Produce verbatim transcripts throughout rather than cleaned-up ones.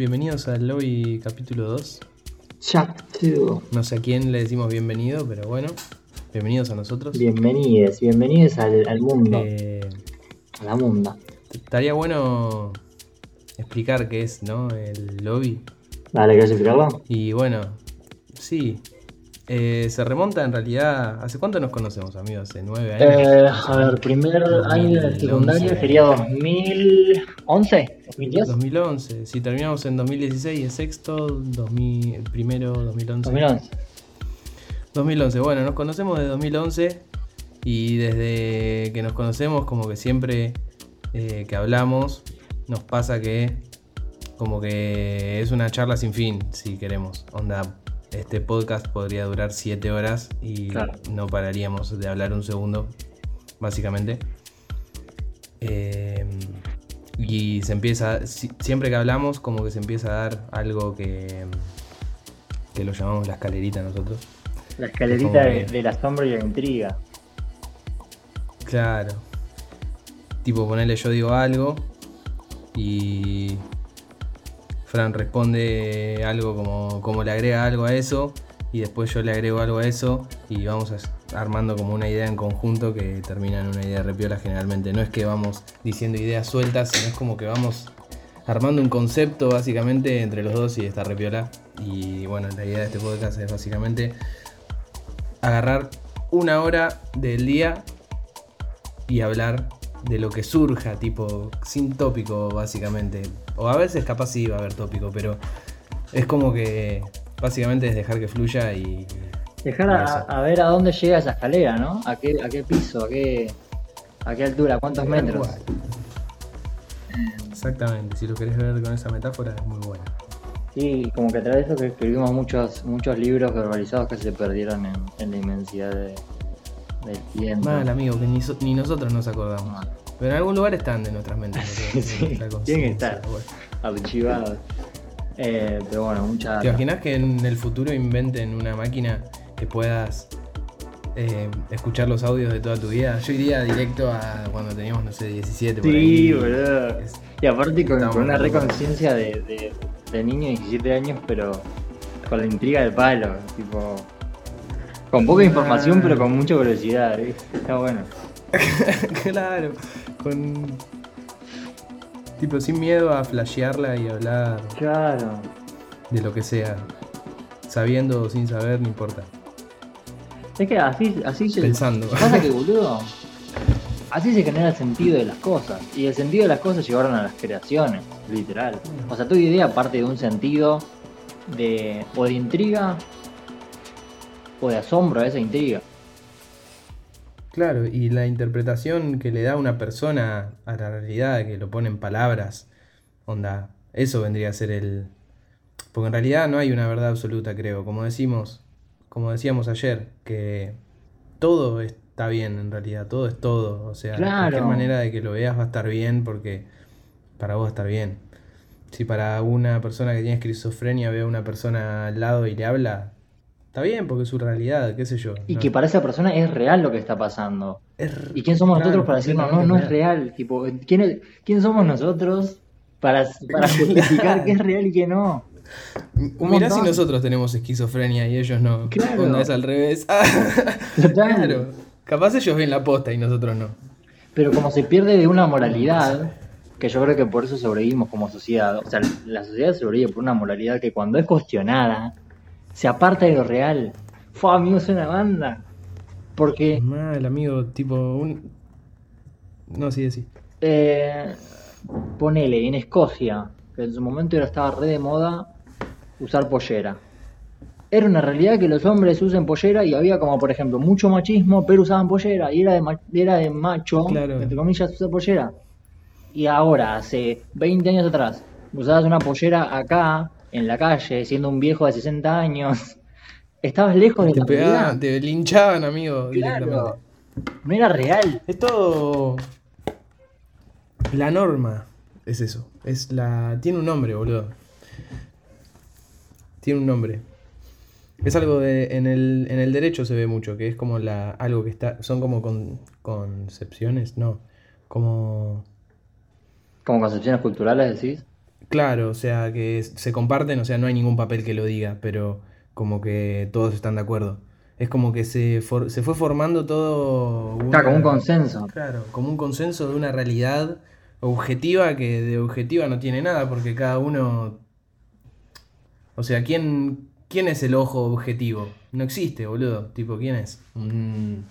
Bienvenidos al Lobby capítulo dos. Chapter. No sé a quién le decimos bienvenido, pero bueno, bienvenidos a nosotros. Bienvenidos, bienvenidos al, al mundo. Eh, a la munda. Estaría bueno explicar qué es, ¿no? El lobby. Dale, ¿querés explicarlo? Y bueno, sí. Eh, se remonta en realidad. ¿Hace cuánto nos conocemos, amigos? ¿Hace nueve años? Eh, a ver, primer año de secundaria sería dos mil once. ¿dos mil diez? dos mil once, sí, terminamos en dos mil dieciséis, el sexto, dos mil, el primero, dos mil once. dos mil once. dos mil once, bueno, nos conocemos desde dos mil once y desde que nos conocemos, como que siempre eh, que hablamos, nos pasa que, como que es una charla sin fin, si queremos. Onda, este podcast podría durar siete horas y claro, no pararíamos de hablar un segundo, básicamente. Eh. Y se empieza, siempre que hablamos, como que se empieza a dar algo que, que lo llamamos la escalerita nosotros. La escalerita de, que, del asombro y la intriga. Claro. Tipo, ponele, yo digo algo y Fran responde algo como, como le agrega algo a eso, y después yo le agrego algo a eso y vamos a, armando como una idea en conjunto que termina en una idea repiola generalmente. No es que vamos diciendo ideas sueltas, sino es como que vamos armando un concepto básicamente entre los dos y esta repiola. Y bueno, la idea de este podcast es básicamente agarrar una hora del día y hablar de lo que surja, tipo sin tópico básicamente. O a veces capaz sí va a haber tópico, pero es como que... básicamente es dejar que fluya y... dejar a, a ver a dónde llega esa escalera, ¿no? A qué, a qué piso, a qué, a qué altura, cuántos metros. Exactamente, si lo querés ver con esa metáfora es muy buena. Sí, como que a través de eso que escribimos muchos muchos libros verbalizados que se perdieron en, en la inmensidad de, del tiempo. Mal, amigo, que ni, so, ni nosotros nos acordamos. No. Pero en algún lugar están de nuestras mentes. Sí, tienen que estar archivados. Eh, pero bueno, mucha data. ¿Te imaginas que en el futuro inventen una máquina que puedas eh, escuchar los audios de toda tu vida? Yo iría directo a cuando teníamos, no sé, diecisiete. Sí, boludo. Y aparte con, con una reconciencia de, de, de niño de diecisiete años, pero con la intriga del palo. Tipo, con poca ah. información, pero con mucha velocidad. ¿Eh? Está bueno. Claro. Con... tipo, sin miedo a flashearla y hablar. Claro. De lo que sea. Sabiendo o sin saber, no importa. Es que así, así pensando. Se, pasa que, boludo, así se genera el sentido de las cosas. Y el sentido de las cosas llevaron a las creaciones, literal. O sea, tu idea parte de un sentido de o de intriga o de asombro a esa intriga. Claro, y la interpretación que le da una persona a la realidad, que lo pone en palabras, onda, eso vendría a ser el... porque en realidad no hay una verdad absoluta, creo, como decimos, como decíamos ayer, que todo está bien en realidad, todo es todo, o sea, claro, cualquier manera de que lo veas va a estar bien porque para vos va a estar bien. Si para una persona que tiene esquizofrenia ve a una persona al lado y le habla... está bien, porque es su realidad, qué sé yo. Y no, que para esa persona es real lo que está pasando. Es re... ¿Y quién somos claro, nosotros para decir no, no, no es real? Tipo, ¿quién, es, ¿quién somos nosotros para, para justificar qué es real y qué no? Un Mirá montón. Si nosotros tenemos esquizofrenia y ellos no. Claro. Cuando es al revés. Ah, claro. Capaz ellos ven la posta y nosotros no. Pero como se pierde de una moralidad, que yo creo que por eso sobrevivimos como sociedad. O sea, la sociedad sobrevive por una moralidad que cuando es cuestionada... se aparta de lo real. Fue, amigo, es una banda. Porque... mal, amigo, tipo... un... no, sí, sí. Eh, ponele, en Escocia, que en su momento era, estaba re de moda, usar pollera. Era una realidad que los hombres usen pollera y había como, por ejemplo, mucho machismo, pero usaban pollera. Y era de, ma- era de macho, claro, entre comillas, usar pollera. Y ahora, hace veinte años atrás, usabas una pollera acá... en la calle, siendo un viejo de sesenta años, estabas lejos de te la pegaban, vida. Te linchaban, amigo, claro, directamente. No era real. Es todo... la norma es eso. Es la... tiene un nombre, boludo. Tiene un nombre. Es algo de... en el, en el derecho se ve mucho, que es como la... algo que está... son como con, concepciones, no. Como... ¿como concepciones culturales decís? Claro, o sea, que s- se comparten, o sea, no hay ningún papel que lo diga, pero como que todos están de acuerdo. Es como que se, for- se fue formando todo Claro, como un una, consenso. claro, como un consenso de una realidad objetiva que de objetiva no tiene nada, porque cada uno, o sea, ¿quién, quién es el ojo objetivo? No existe, boludo. Tipo, ¿quién es? Un-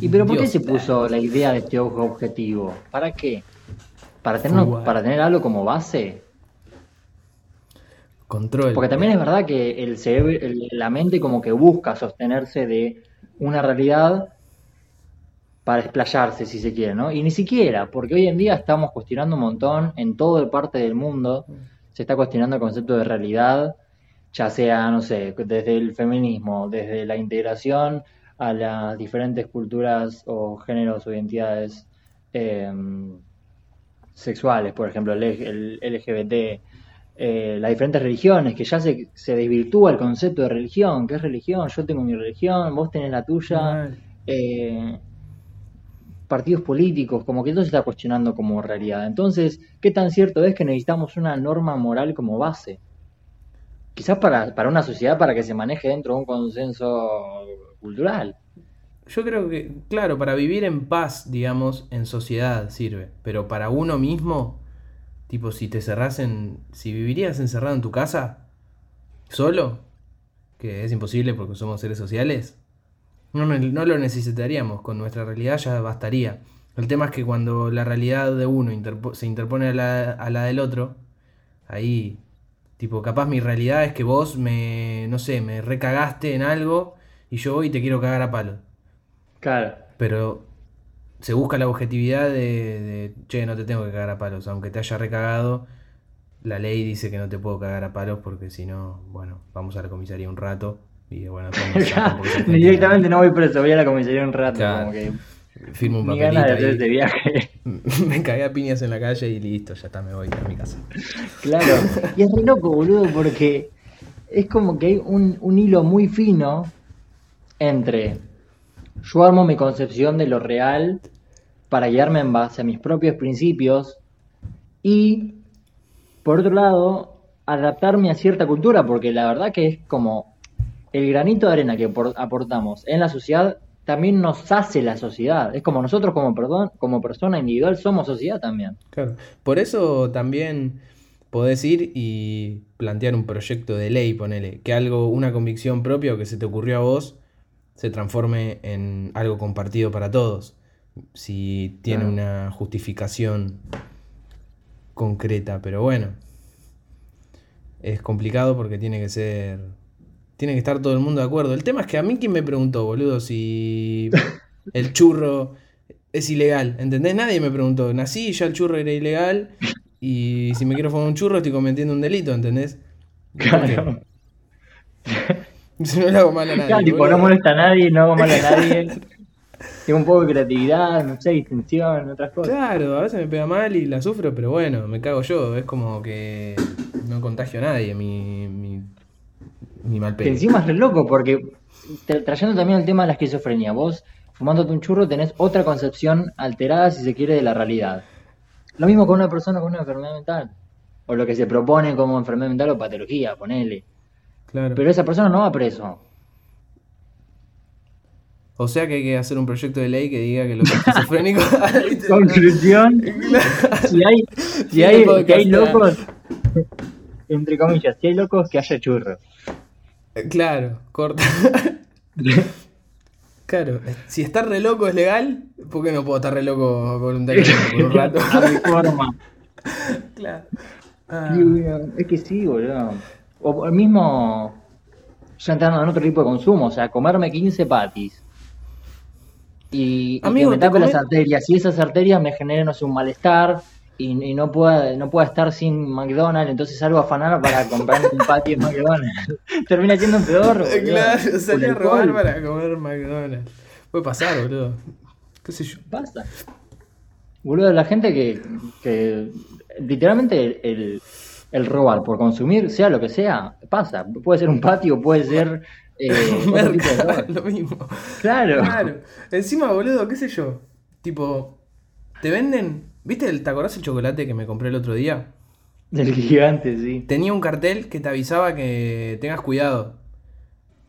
¿Y pero un por qué se dios. puso la idea de este ojo objetivo? ¿Para qué? ¿Para tener, Fútbol. para tener algo como base? Control. Porque también es verdad que el cerebro, el- la mente como que busca sostenerse de una realidad para explayarse, si se quiere, ¿no? Y ni siquiera, porque hoy en día estamos cuestionando un montón, en toda parte del mundo se está cuestionando el concepto de realidad, ya sea, no sé, desde el feminismo, desde la integración a las diferentes culturas o géneros o identidades em, sexuales, por ejemplo, el, el L G B T, eh, las diferentes religiones, que ya se, se desvirtúa el concepto de religión. ¿Qué es religión? Yo tengo mi religión, vos tenés la tuya. Mal. eh, Partidos políticos, como que todo se está cuestionando como realidad. Entonces, ¿qué tan cierto es que necesitamos una norma moral como base? Quizás para, para una sociedad para que se maneje dentro de un consenso cultural. Yo creo que, claro, para vivir en paz, digamos, en sociedad sirve, pero para uno mismo, tipo, si te cerrás en, si vivirías encerrado en tu casa, solo, que es imposible porque somos seres sociales, no, ne- no lo necesitaríamos, con nuestra realidad ya bastaría. El tema es que cuando la realidad de uno interpo- se interpone a la, a la del otro, ahí, tipo, capaz mi realidad es que vos me, no sé, me recagaste en algo y yo voy y te quiero cagar a palo. Claro. Pero se busca la objetividad de, de, che, no te tengo que cagar a palos, aunque te haya recagado, la ley dice que no te puedo cagar a palos porque si no, bueno, vamos a la comisaría un rato y bueno, después me sacan porque es Argentina, ¿no? Directamente no voy preso, voy a la comisaría un rato, como Claro, que firmo un ni ganas de papelito hacer ahí, ese viaje. me cagué a piñas en la calle y listo, ya está, me voy a mi casa. Claro, y es re loco, boludo, porque es como que hay un, un hilo muy fino entre yo armo mi concepción de lo real para guiarme en base a mis propios principios y, por otro lado, adaptarme a cierta cultura, porque la verdad que es como el granito de arena que por- aportamos en la sociedad también nos hace la sociedad. Es como nosotros como, perdón, como persona individual somos sociedad también. Claro, por eso también podés ir y plantear un proyecto de ley, ponele, que algo, una convicción propia o que se te ocurrió a vos, se transforme en algo compartido para todos, si tiene Claro. una justificación concreta, pero bueno, es complicado porque tiene que ser, tiene que estar todo el mundo de acuerdo. El tema es que a mí quien me preguntó, boludo, si el churro es ilegal, ¿entendés? Nadie me preguntó, nací y ya el churro era ilegal y si me quiero fumar un churro estoy cometiendo un delito, ¿entendés? ¿Por qué? Claro. Si no le hago mal a Claro, nadie, tipo, no boludo. molesta a nadie, no hago mal a nadie. Tengo un poco de creatividad, no sé, distinción, otras cosas. Claro, a veces me pega mal y la sufro, pero bueno, me cago yo. Es como que no contagio a nadie mi, mi, mi mal Que pedo. encima es re loco, porque tra- trayendo también el tema de la esquizofrenia, vos fumándote un churro tenés otra concepción alterada, si se quiere, de la realidad. Lo mismo con una persona con una enfermedad mental, o lo que se propone como enfermedad mental o patología, ponele. Claro. Pero esa persona no va preso. O sea que hay que hacer un proyecto de ley que diga que los esquizofrénicos. ¿Viste? Conclusión, si Claro. hay, si Fin del hay, si hay podcast. Ah, locos, entre comillas, si hay locos, que haya churro. claro, corta. Claro, es- si estar re loco es legal, ¿por qué no puedo estar re loco voluntariamente por un rato? A mi forma. Claro. Sí, Ah, boludo, es que sí, boludo. O o el mismo, ya entrando en otro tipo de consumo, o sea, comerme quince patis y, y que amigo, me te tape las comí. arterias, y esas arterias me generan, no sé, un malestar y, y no pueda, no pueda estar sin McDonald's, entonces salgo a afanar para comprarme un patty en McDonald's. Termina siendo peor, boludo. Claro, O el salí a robar alcohol, para comer McDonald's. Puede pasar, boludo. ¿Qué sé yo? pasa. Boludo, la gente que, que literalmente el, el robar por consumir, sea lo que sea, pasa. Puede ser un patio, puede ser eh, otro tipo de Merca, droga. lo mismo. Claro. Claro. Encima, boludo, qué sé yo. Tipo, te venden. ¿Viste el, te acordás el chocolate que me compré el otro día? El gigante, sí. Tenía un cartel que te avisaba que tengas cuidado,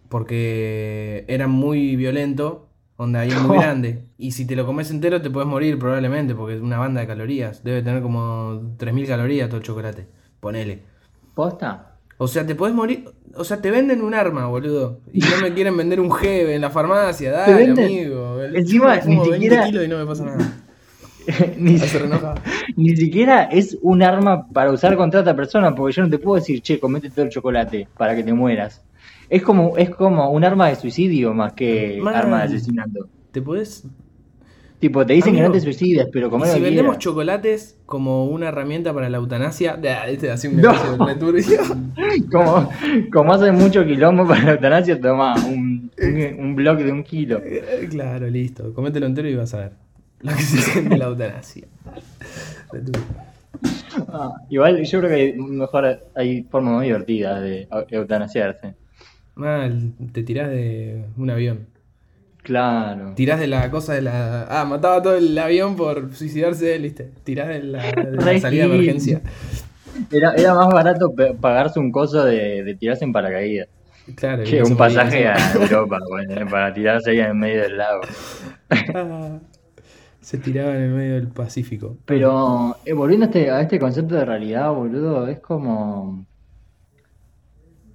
porque era muy violento, onda, y es muy grande. Y si te lo comes entero te podés morir probablemente, porque es una banda de calorías. Debe tener como tres mil calorías todo el chocolate, ponele. ¿Posta? O sea, te podés morir. O sea, te venden un arma, boludo. Y no me quieren vender un jeve en la farmacia. Dale, amigo. Encima, ni siquiera... veinte kilos y no me pasa nada. Ni, ni siquiera es un arma para usar contra otra persona, porque yo no te puedo decir, che, comete todo el chocolate para que te mueras. Es como, es como un arma de suicidio más que Man, arma de asesinato. ¿Te podés? Tipo, te dicen, amigo, que no te suicidas, pero como si vendemos quiera. Chocolates como una herramienta para la eutanasia, este así un negocio no. de como, como hace mucho quilombo para la eutanasia, toma un, un, un block de un kilo. Claro, listo. Comételo entero y vas a ver lo que se siente la eutanasia. Ah, igual yo creo que mejor hay formas muy divertidas de eutanasiarse. Mal, te tirás de un avión. Claro. Tirás de la cosa de la... Ah, mataba todo el avión por suicidarse, listo. Tirás de la, de la salida de emergencia. Era, era más barato pagarse un coso de, de tirarse en paracaídas. Claro, que un pasaje a Europa, bueno, para tirarse ahí en medio del lago. Ah. Se tiraba en el medio del Pacífico. Pero eh, volviendo a este, a este concepto de realidad, boludo, es como...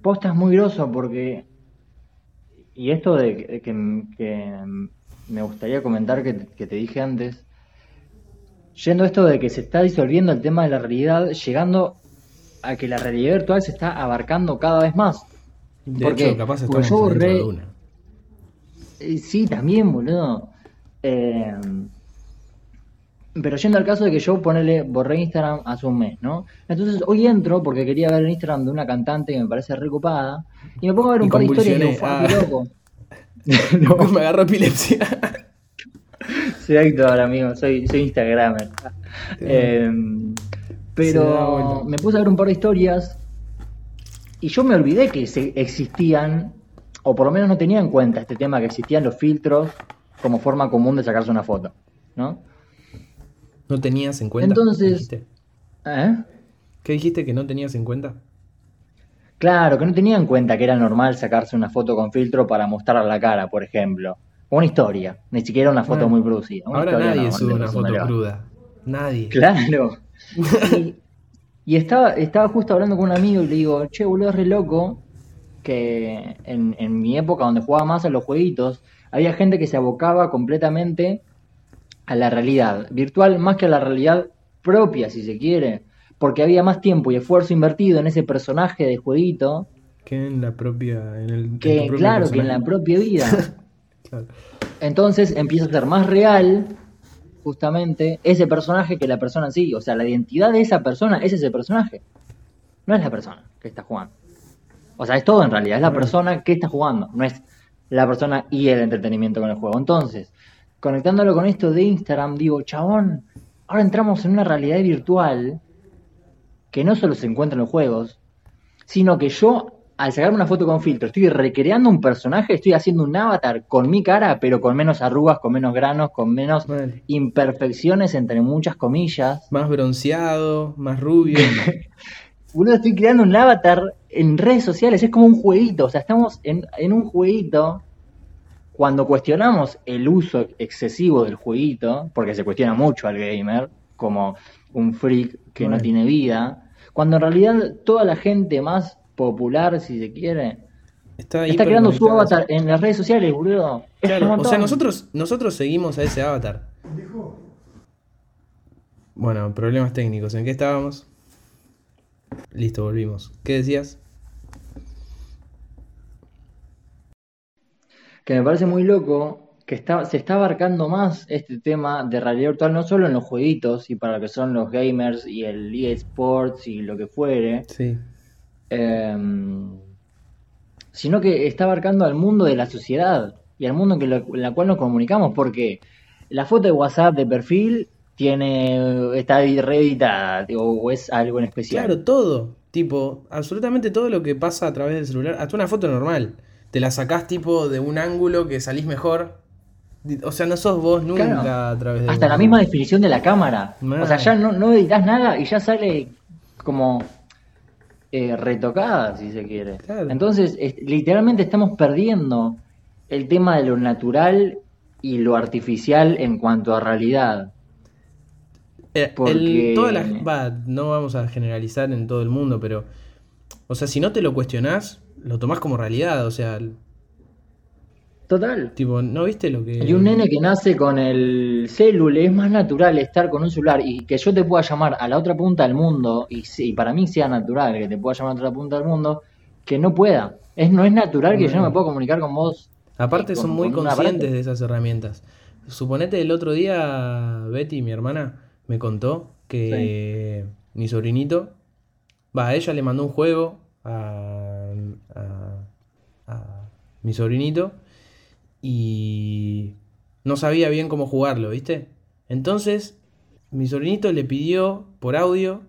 Posta es muy groso porque... Y esto de que, que, que me gustaría comentar que, que te dije antes, yendo a esto de que se está disolviendo el tema de la realidad, llegando a que la realidad virtual se está abarcando cada vez más. De porque, hecho, capaz estamos yo borré... dentro de una. Eh, sí, también, boludo. Eh... Pero yendo al caso de que yo, ponele, borré Instagram hace un mes, ¿no? Entonces hoy entro porque quería ver el Instagram de una cantante que me parece recopada y me pongo a ver un par de historias y digo, ¡fue muy loco! No, me agarró epilepsia. Soy actor, amigo, soy, soy Instagramer. Eh, pero me puse a ver un par de historias y yo me olvidé que se existían, o por lo menos no tenía en cuenta este tema, que existían los filtros como forma común de sacarse una foto, ¿no? ¿No tenías en cuenta? Entonces, ¿qué dijiste? ¿Eh? ¿Qué dijiste que no tenías en cuenta? Claro, que no tenía en cuenta que era normal sacarse una foto con filtro para mostrar la cara, por ejemplo. Una historia, ni siquiera una foto ah, muy producida. Una ahora historia, nadie no, sube una foto cruda. Nadie. Claro. Y, y estaba, estaba justo hablando con un amigo y le digo, che, boludo, es re loco que en, en mi época donde jugaba más a los jueguitos, había gente que se abocaba completamente a la realidad virtual, más que a la realidad propia, si se quiere, porque había más tiempo y esfuerzo invertido en ese personaje de jueguito que en la propia, en el, que, en propio claro, personaje. Que en la propia vida. Claro. Entonces empieza a ser más real, justamente, ese personaje que la persona en sí, o sea, la identidad de esa persona es ese personaje, no es la persona que está jugando. O sea, es todo en realidad, es la persona que está jugando, no es la persona y el entretenimiento con el juego. Entonces, conectándolo con esto de Instagram, digo, chabón, ahora entramos en una realidad virtual que no solo se encuentra en los juegos, sino que yo, al sacarme una foto con filtro, estoy recreando un personaje, estoy haciendo un avatar con mi cara, pero con menos arrugas, con menos granos, con menos vale. imperfecciones, entre muchas comillas. Más bronceado, más rubio. Boludo, estoy creando un avatar en redes sociales, es como un jueguito, o sea, estamos en, en un jueguito... Cuando cuestionamos el uso excesivo del jueguito, porque se cuestiona mucho al gamer, como un freak que bueno. no tiene vida, cuando en realidad toda la gente más popular, si se quiere, está, está creando su avatar en las redes sociales, boludo. Claro, o sea, nosotros, nosotros seguimos a ese avatar. Bueno, problemas técnicos. ¿En qué estábamos? Listo, volvimos. ¿Qué decías? Que me parece muy loco que está, se está abarcando más este tema de realidad virtual, no solo en los jueguitos y para lo que son los gamers y el eSports y lo que fuere, sí. eh, sino que está abarcando al mundo de la sociedad y al mundo en, que lo, en la cual nos comunicamos, porque la foto de WhatsApp de perfil tiene está reeditada o es algo en especial. Claro, todo, tipo, absolutamente todo lo que pasa a través del celular, hasta una foto normal. Te la sacás tipo de un ángulo que salís mejor. O sea, no sos vos nunca claro. a través de... Hasta la misma definición de la cámara. Man. O sea, ya no, no editas nada y ya sale como eh, retocada, si se quiere. Claro. Entonces, es, literalmente estamos perdiendo el tema de lo natural y lo artificial en cuanto a realidad. Eh, Porque... el, toda la, va, no vamos a generalizar en todo el mundo, pero... O sea, si no te lo cuestionás, lo tomás como realidad, o sea... Total. Tipo, ¿no viste lo que...? Y un nene que nace con el célule, es más natural estar con un celular y que yo te pueda llamar a la otra punta del mundo, y, y para mí sea natural que te pueda llamar a la otra punta del mundo, que no pueda. Es, no es natural que no. Yo no me pueda comunicar con vos. Aparte con, son muy con conscientes de esas herramientas. Suponete el otro día, Betty, mi hermana, me contó que sí. Mi sobrinito, va, ella le mandó un juego a, a, a mi sobrinito, y no sabía bien cómo jugarlo, ¿viste? Entonces, mi sobrinito le pidió por audio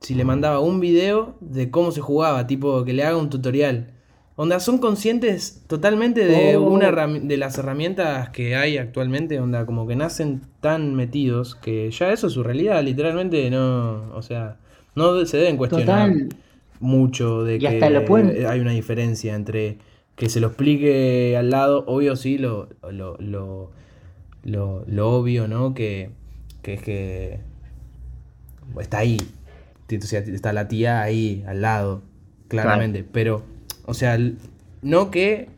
si le mandaba un video de cómo se jugaba, tipo que le haga un tutorial. Onda, son conscientes totalmente de, oh. una herrami- de las herramientas que hay actualmente, onda, como que nacen tan metidos que ya eso es su realidad, literalmente no, o sea, no se deben cuestionar Total. mucho de y que hay una diferencia entre... Que se lo explique al lado, obvio sí, lo lo, lo, lo, lo obvio, ¿no? Que, que es que está ahí, o sea, está la tía ahí, al lado, claramente. Claro. Pero, o sea, no que,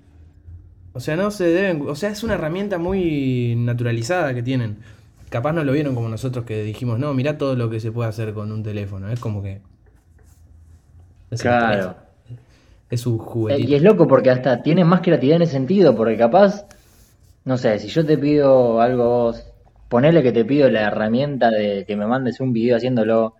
o sea, no se deben, o sea, es una herramienta muy naturalizada que tienen. Capaz no lo vieron como nosotros que dijimos, no, mirá todo lo que se puede hacer con un teléfono, es como que... Es claro. Es un juguetito. Y es loco porque hasta tiene más creatividad en ese sentido, porque capaz, no sé, si yo te pido algo vos, ponele que te pido la herramienta de que me mandes un video haciéndolo,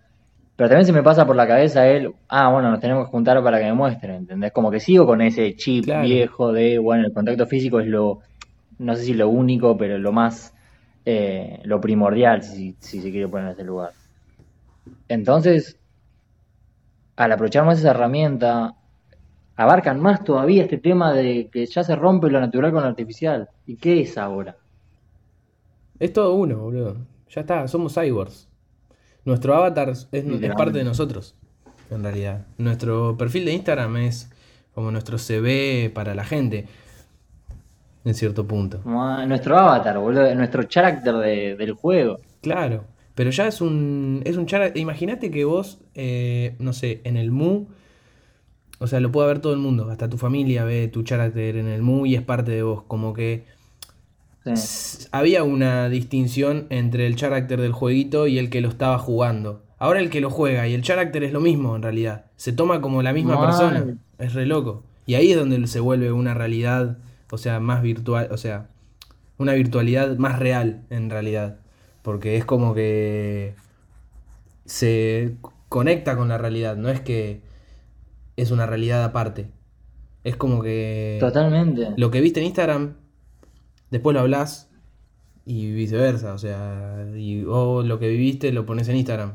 pero también se me pasa por la cabeza él, ah, bueno, nos tenemos que juntar para que me muestren, ¿entendés? Como que sigo con ese chip claro. viejo de, bueno, el contacto físico es lo, no sé si lo único, pero lo más, eh, lo primordial, si, si se quiere poner en ese lugar. Entonces, al aprovechar más esa herramienta, abarcan más todavía este tema de que ya se rompe lo natural con lo artificial. ¿Y qué es ahora? Es todo uno, boludo. Ya está, somos cyborgs. Nuestro avatar es, es parte de nosotros, en realidad. Nuestro perfil de Instagram es como nuestro C V para la gente, en cierto punto. Ah, nuestro avatar, boludo, nuestro character de, del juego. Claro, pero ya es un, es un character. Imagínate que vos, eh, no sé, en el M U... O sea, lo puede ver todo el mundo. Hasta tu familia ve tu carácter en el M U y es parte de vos. Como que sí. s- había una distinción entre el carácter del jueguito y el que lo estaba jugando. Ahora el que lo juega y el carácter es lo mismo en realidad. Se toma como la misma Man. persona. Es re loco. Y ahí es donde se vuelve una realidad, o sea, más virtual. O sea, una virtualidad más real en realidad. Porque es como que se conecta con la realidad. No es que... es una realidad aparte. Es como que... Totalmente. Lo que viste en Instagram, después lo hablás y viceversa. O sea, y vos lo que viviste lo pones en Instagram.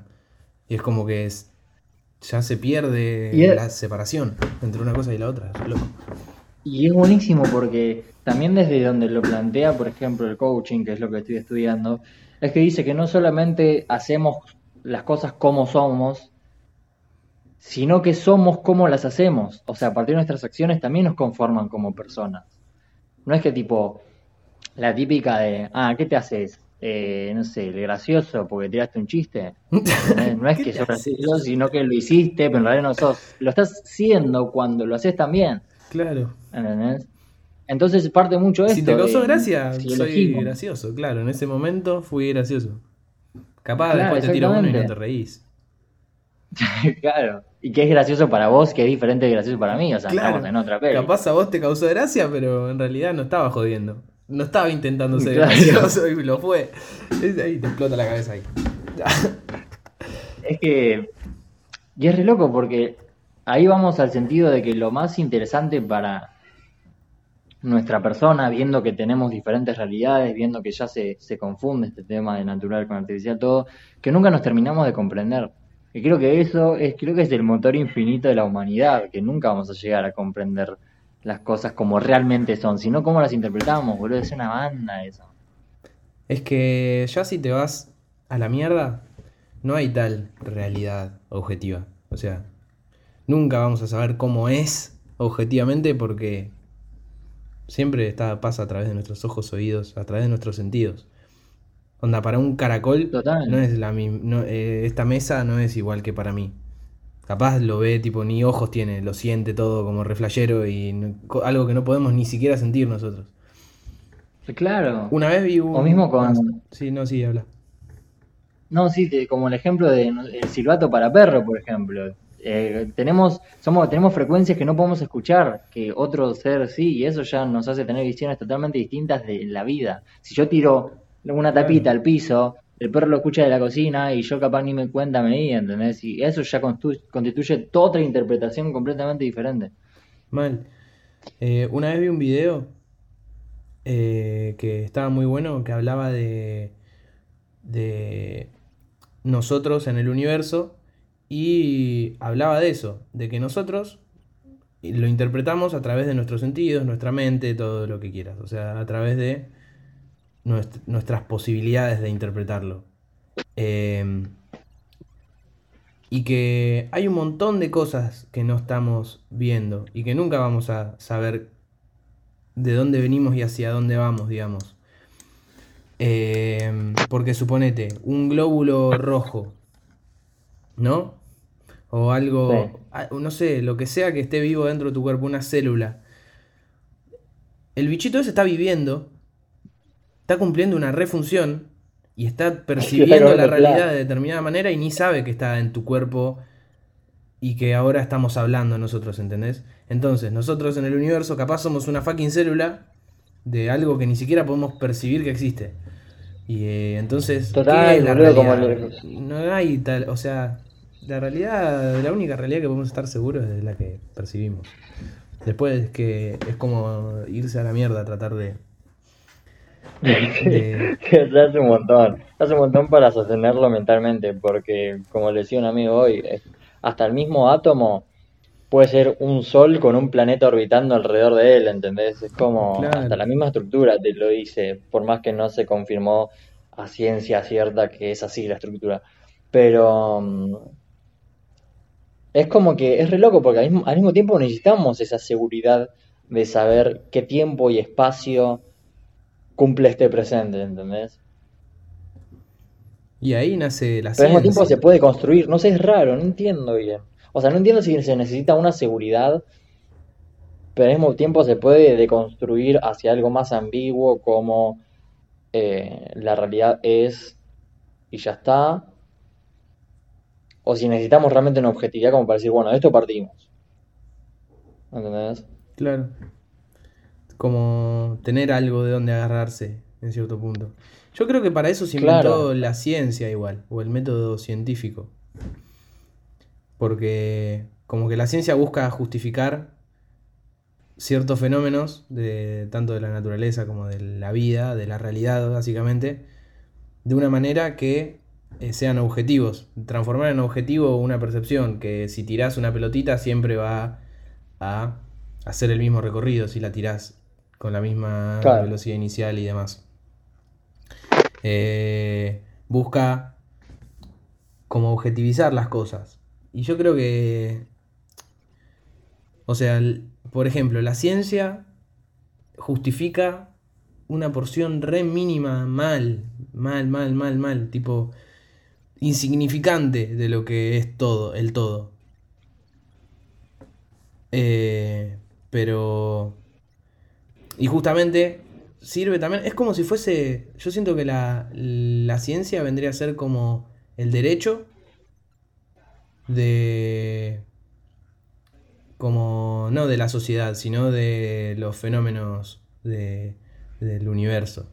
Y es como que es, ya se pierde es, la separación entre una cosa y la otra. Es loco. Y es buenísimo porque también desde donde lo plantea, por ejemplo, el coaching, que es lo que estoy estudiando, es que dice que no solamente hacemos las cosas como somos, sino que somos como las hacemos. O sea, a partir de nuestras acciones también nos conforman como personas. No es que tipo, la típica de, ah, ¿qué te haces? Eh, no sé, el gracioso porque tiraste un chiste. No es que sos gracioso, sino que lo hiciste, pero en realidad no sos. Lo estás siendo cuando lo haces también. Claro. ¿Entendés? Entonces parte mucho esto. Si te causó gracia, soy gracioso, claro. En ese momento fui gracioso. Capaz claro, después te tiro uno y no te reís. Claro, y que es gracioso para vos, que es diferente de gracioso para mí, o sea, claro. Estamos en otra peli. Capaz a vos te causó gracia, pero en realidad no estaba jodiendo, no estaba intentando ser claro. gracioso y lo fue. Es ahí, te explota la cabeza ahí. Es que, y es re loco porque ahí vamos al sentido de que lo más interesante para nuestra persona, viendo que tenemos diferentes realidades, viendo que ya se, se confunde este tema de natural con artificial, todo, que nunca nos terminamos de comprender. Y creo que eso es creo que es el motor infinito de la humanidad, que nunca vamos a llegar a comprender las cosas como realmente son, sino cómo las interpretamos, boludo, es una banda eso. Es que ya si te vas a la mierda, no hay tal realidad objetiva. O sea, nunca vamos a saber cómo es objetivamente porque siempre está, pasa a través de nuestros ojos, oídos, a través de nuestros sentidos. Onda, para un caracol Total. no es la misma, no, eh, esta mesa no es igual que para mí. Capaz lo ve, tipo, ni ojos tiene, lo siente todo como reflejero y no, algo que no podemos ni siquiera sentir nosotros. Claro. Una vez vi un... O mismo con... Sí, no, sí, habla. No, sí, como el ejemplo del silbato para perro, por ejemplo. Eh, tenemos somos tenemos frecuencias que no podemos escuchar, que otro ser sí, y eso ya nos hace tener visiones totalmente distintas de la vida. Si yo tiro una tapita claro. al piso... El perro lo escucha de la cocina y yo capaz ni me cuenta me di, ¿entendés? Y eso ya constitu- constituye toda otra interpretación completamente diferente. Mal. Eh, una vez vi un video eh, que estaba muy bueno, que hablaba de, de nosotros en el universo y hablaba de eso, de que nosotros lo interpretamos a través de nuestros sentidos, nuestra mente, todo lo que quieras. O sea, a través de... nuestras posibilidades de interpretarlo. Eh, y que hay un montón de cosas que no estamos viendo y que nunca vamos a saber de dónde venimos y hacia dónde vamos, digamos. Eh, porque suponete, un glóbulo rojo, ¿no? O algo, sí. no sé, lo que sea que esté vivo dentro de tu cuerpo, una célula. El bichito ese está viviendo... Está cumpliendo una refunción y está percibiendo la realidad de determinada manera y ni sabe que está en tu cuerpo y que ahora estamos hablando nosotros, ¿entendés? Entonces, nosotros en el universo capaz somos una fucking célula de algo que ni siquiera podemos percibir que existe. Y eh, entonces, Total, ¿qué es la realidad? El... No hay tal, o sea, la realidad, la única realidad que podemos estar seguros es la que percibimos. Después es que es como irse a la mierda a tratar de... Eh... Se hace un montón, se hace un montón para sostenerlo mentalmente, porque como le decía un amigo hoy, hasta el mismo átomo puede ser un sol con un planeta orbitando alrededor de él, ¿entendés? Es como claro. hasta la misma estructura te lo dice, por más que no se confirmó a ciencia cierta que es así la estructura, pero um, es como que es re loco porque al mismo, al mismo tiempo necesitamos esa seguridad de saber qué tiempo y espacio cumple este presente, ¿entendés? Y ahí nace la ciencia. Pero al mismo tiempo se puede construir, no sé, es raro, no entiendo bien. O sea, no entiendo si se necesita una seguridad, pero al mismo tiempo se puede deconstruir hacia algo más ambiguo como eh, la realidad es y ya está. O si necesitamos realmente una objetividad como para decir, bueno, de esto partimos. ¿Entendés? Claro. Como tener algo de donde agarrarse en cierto punto. Yo creo que para eso se inventó claro. la ciencia igual, o el método científico. Porque como que la ciencia busca justificar ciertos fenómenos, de tanto de la naturaleza como de la vida, de la realidad básicamente, de una manera que eh, sean objetivos. Transformar en objetivo una percepción, que si tirás una pelotita siempre va a hacer el mismo recorrido si la tirás con la misma claro. velocidad inicial y demás. Eh, busca como objetivizar las cosas. Y yo creo que... O sea, el, por ejemplo, la ciencia justifica una porción re mínima, mal, mal, mal, mal, mal, tipo insignificante de lo que es todo, el todo. Eh... Pero... Y justamente sirve también... Es como si fuese... Yo siento que la, la ciencia vendría a ser como el derecho de... Como... No de la sociedad, sino de los fenómenos de, del universo.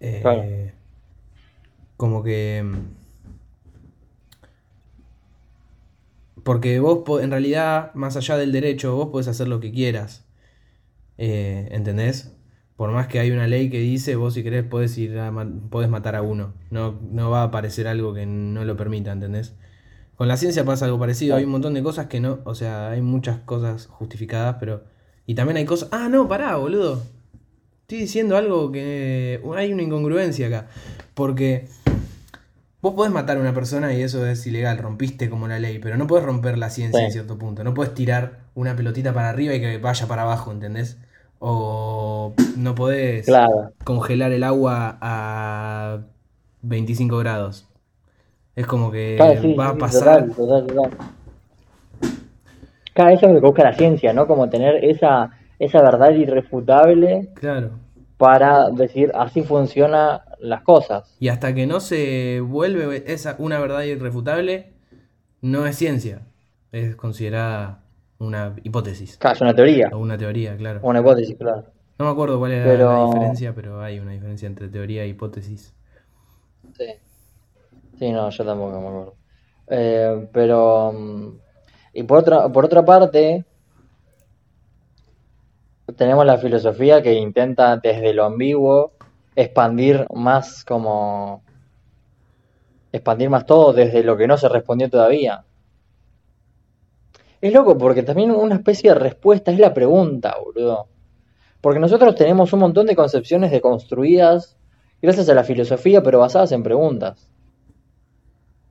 Eh, claro. Como que... Porque vos, en realidad, más allá del derecho, vos podés hacer lo que quieras. Eh, ¿Entendés? Por más que hay una ley que dice, vos si querés podés, ir a, podés matar a uno. No, no va a aparecer algo que no lo permita, ¿entendés? Con la ciencia pasa algo parecido. Hay un montón de cosas que no... O sea, hay muchas cosas justificadas, pero... Y también hay cosas... Ah, no, pará, boludo. Estoy diciendo algo que... Hay una incongruencia acá. Porque... Vos podés matar a una persona y eso es ilegal, rompiste como la ley, pero no podés romper la ciencia sí. en cierto punto. No podés tirar una pelotita para arriba y que vaya para abajo, ¿entendés? O no podés claro. congelar el agua a veinticinco grados. Es como que claro, sí, va sí, a pasar... Total, total, total. Claro, eso es lo que busca la ciencia, ¿no? Como tener esa, esa verdad irrefutable claro. para decir, así funciona... las cosas. Y hasta que no se vuelve esa una verdad irrefutable, no es ciencia. Es considerada una hipótesis. Claro, es una teoría. O una teoría, claro. O una hipótesis, claro. No me acuerdo cuál era pero... la diferencia, pero hay una diferencia entre teoría e hipótesis. Sí. Sí, no, yo tampoco me acuerdo. Eh, pero... Y por otra, por otra parte... tenemos la filosofía que intenta desde lo ambiguo... expandir más como... expandir más todo desde lo que no se respondió todavía. Es loco porque también una especie de respuesta es la pregunta, boludo. Porque nosotros tenemos un montón de concepciones deconstruidas gracias a la filosofía, pero basadas en preguntas.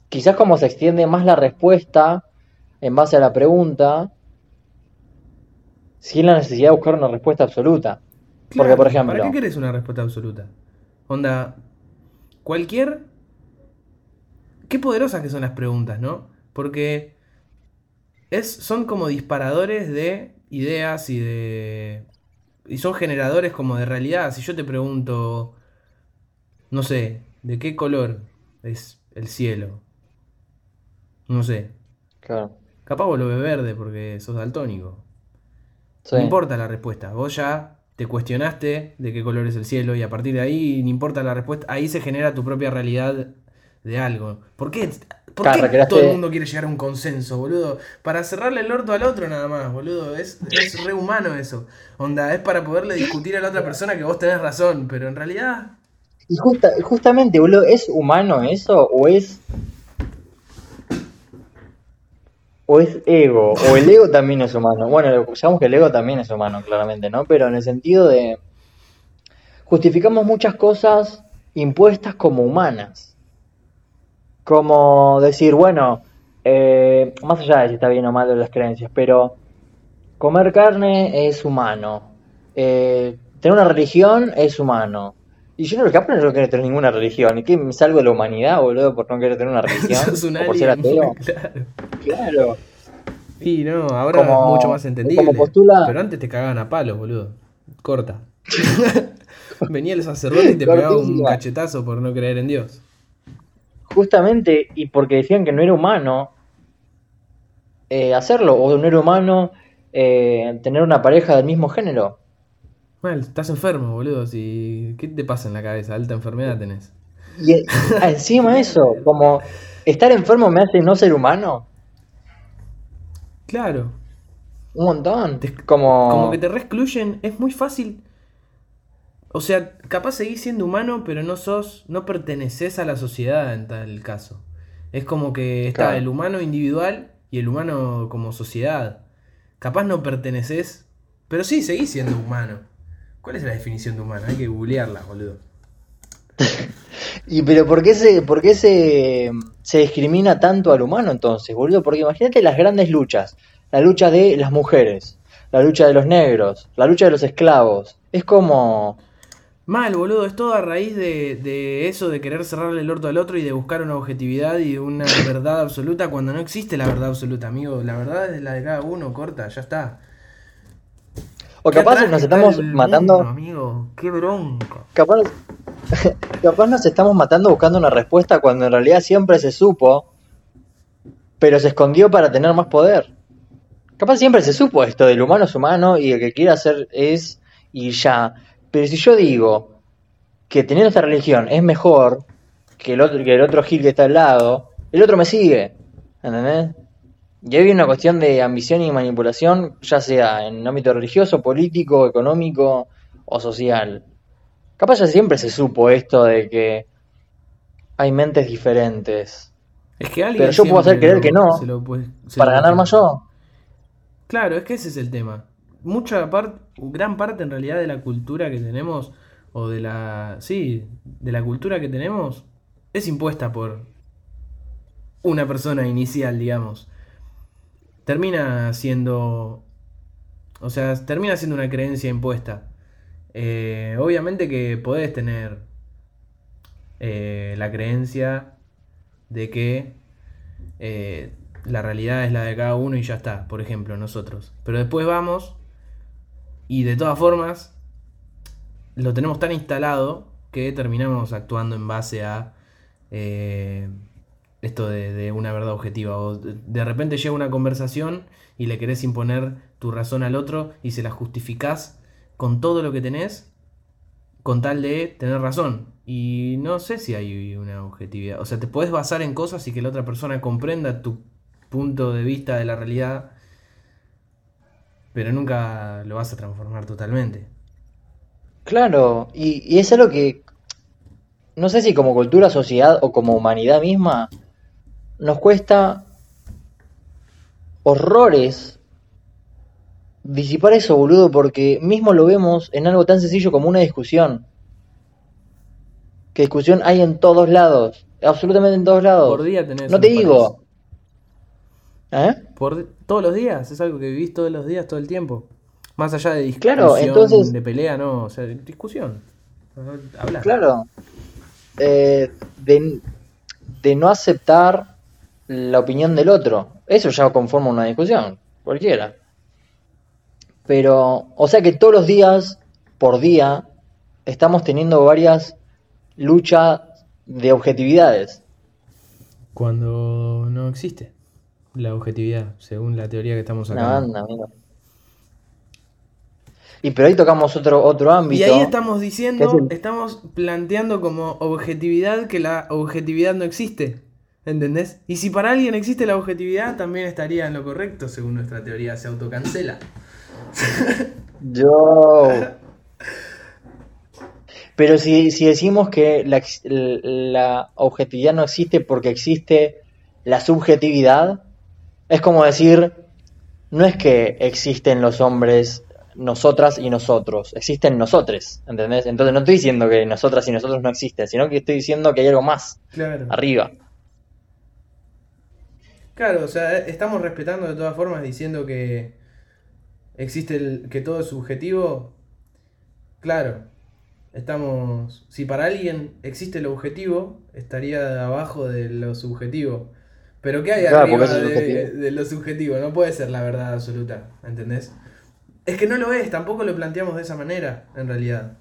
Quizás como se extiende más la respuesta en base a la pregunta, sin la necesidad de buscar una respuesta absoluta. Claro, porque, por ejemplo... ¿para qué querés una respuesta absoluta? Onda, cualquier... Qué poderosas que son las preguntas, ¿no? Porque es, son como disparadores de ideas y de... y son generadores como de realidad. Si yo te pregunto, no sé, ¿de qué color es el cielo? No sé. Claro. Capaz vos lo ves verde porque sos daltónico. Sí. No importa la respuesta, vos ya... te cuestionaste de qué color es el cielo y a partir de ahí, no importa la respuesta, ahí se genera tu propia realidad de algo. ¿Por qué, por claro, qué creaste... todo el mundo quiere llegar a un consenso, boludo? Para cerrarle el orto al otro nada más, boludo. Es, es re humano eso. Onda, es para poderle discutir a la otra persona que vos tenés razón, pero en realidad... Y justa, justamente, boludo, ¿es humano eso o es... o es ego, o el ego también es humano? Bueno, sabemos que el ego también es humano, claramente, ¿no? Pero en el sentido de... justificamos muchas cosas impuestas como humanas. Como decir, bueno, eh, más allá de si está bien o mal de las creencias, pero comer carne es humano. Eh, tener una religión es humano. Y yo no, capaz no quiero tener ninguna religión. ¿Y qué? ¿Me salgo de la humanidad, boludo, por no querer tener una religión? ¿Sos un alien? ¿O por ser ateo? Claro. Claro. Sí, no, ahora como, es mucho más entendible. Como postula... pero antes te cagaban a palos, boludo. Corta. Venía el sacerdote y te pegaba un cachetazo por no creer en Dios. Justamente, y porque decían que no era humano eh, hacerlo, o no era humano eh, tener una pareja del mismo género. Mal, estás enfermo, boludo. Si... ¿qué te pasa en la cabeza? Alta enfermedad tenés. Y encima eso, como estar enfermo me hace no ser humano. Claro. Un montón. Te, como... como que te reexcluyen, es muy fácil. O sea, capaz seguís siendo humano, pero no sos, no pertenecés a la sociedad en tal caso. Es como que está claro. el humano individual y el humano como sociedad. Capaz no pertenecés, pero sí, seguís siendo humano. ¿Cuál es la definición de humano? Hay que googlearla, boludo. Y pero ¿por qué se, por qué se, se discrimina tanto al humano entonces, boludo? Porque imagínate las grandes luchas. La lucha de las mujeres, la lucha de los negros, la lucha de los esclavos. Es como... mal, boludo, es todo a raíz de, de eso de querer cerrarle el orto al otro y de buscar una objetividad y una verdad absoluta cuando no existe la verdad absoluta, amigo. La verdad es la de cada uno, corta, ya está. O capaz nos estamos matando... mundo, amigo, qué bronca. Capaz, capaz nos estamos matando buscando una respuesta cuando en realidad siempre se supo, pero se escondió para tener más poder. Capaz siempre se supo esto del humano es humano y el que quiere hacer es y ya. Pero si yo digo que tener esta religión es mejor que el otro, que el otro gil que está al lado, el otro me sigue, ¿entendés? Y ahí viene una cuestión de ambición y manipulación, ya sea en ámbito religioso, político, económico o social. Capaz ya siempre se supo esto de que hay mentes diferentes. Es que alguien pero yo puedo hacer creer lo, que no, se lo puede, se para lo ganar más yo. Claro, es que ese es el tema. Mucha parte, gran parte en realidad de la cultura que tenemos, o de la... sí, de la cultura que tenemos, es impuesta por una persona inicial, digamos, termina siendo, o sea, termina siendo una creencia impuesta. Eh, obviamente que podés tener eh, la creencia de que eh, la realidad es la de cada uno y ya está, por ejemplo, nosotros. Pero después vamos y de todas formas lo tenemos tan instalado que terminamos actuando en base a eh, esto de, de una verdad objetiva. O de repente llega una conversación y le querés imponer tu razón al otro y se la justificás con todo lo que tenés con tal de tener razón. Y no sé si hay una objetividad. O sea, te podés basar en cosas y que la otra persona comprenda tu punto de vista de la realidad, pero nunca lo vas a transformar totalmente. Claro, y, y es algo que no sé si como cultura, sociedad o como humanidad misma nos cuesta horrores disipar eso, boludo, porque mismo lo vemos en algo tan sencillo como una discusión. Que discusión hay en todos lados, absolutamente en todos lados. Por día tenés. No te digo. ¿Eh? Por, todos los días, es algo que vivís todos los días, todo el tiempo. Más allá de discusión, claro, entonces, de pelea, no, o sea, discusión. Hablar. Claro. Eh, de, de no aceptar la opinión del otro. Eso ya conforma una discusión, cualquiera. Pero, o sea que todos los días, por día, estamos teniendo varias luchas de objetividades. Cuando no existe la objetividad, según la teoría que estamos sacando. No, no, no. Y pero ahí tocamos otro, otro ámbito. Y ahí estamos diciendo, es el... estamos planteando como objetividad que la objetividad no existe. ¿Entendés? Y si para alguien existe la objetividad, también estaría en lo correcto, según nuestra teoría, se autocancela. Yo. Pero si, si decimos que la, la objetividad no existe porque existe la subjetividad, es como decir, no es que existen los hombres, nosotras y nosotros, existen nosotres, ¿entendés? Entonces no estoy diciendo que nosotras y nosotros no existen, sino que estoy diciendo que hay algo más, claro, arriba. Claro, o sea, estamos respetando de todas formas diciendo que existe el, que todo es subjetivo. Claro, estamos, si para alguien existe lo objetivo, estaría abajo de lo subjetivo. Pero ¿qué hay claro, arriba de, de lo subjetivo? No puede ser la verdad absoluta, ¿entendés? Es que no lo es, tampoco lo planteamos de esa manera, en realidad.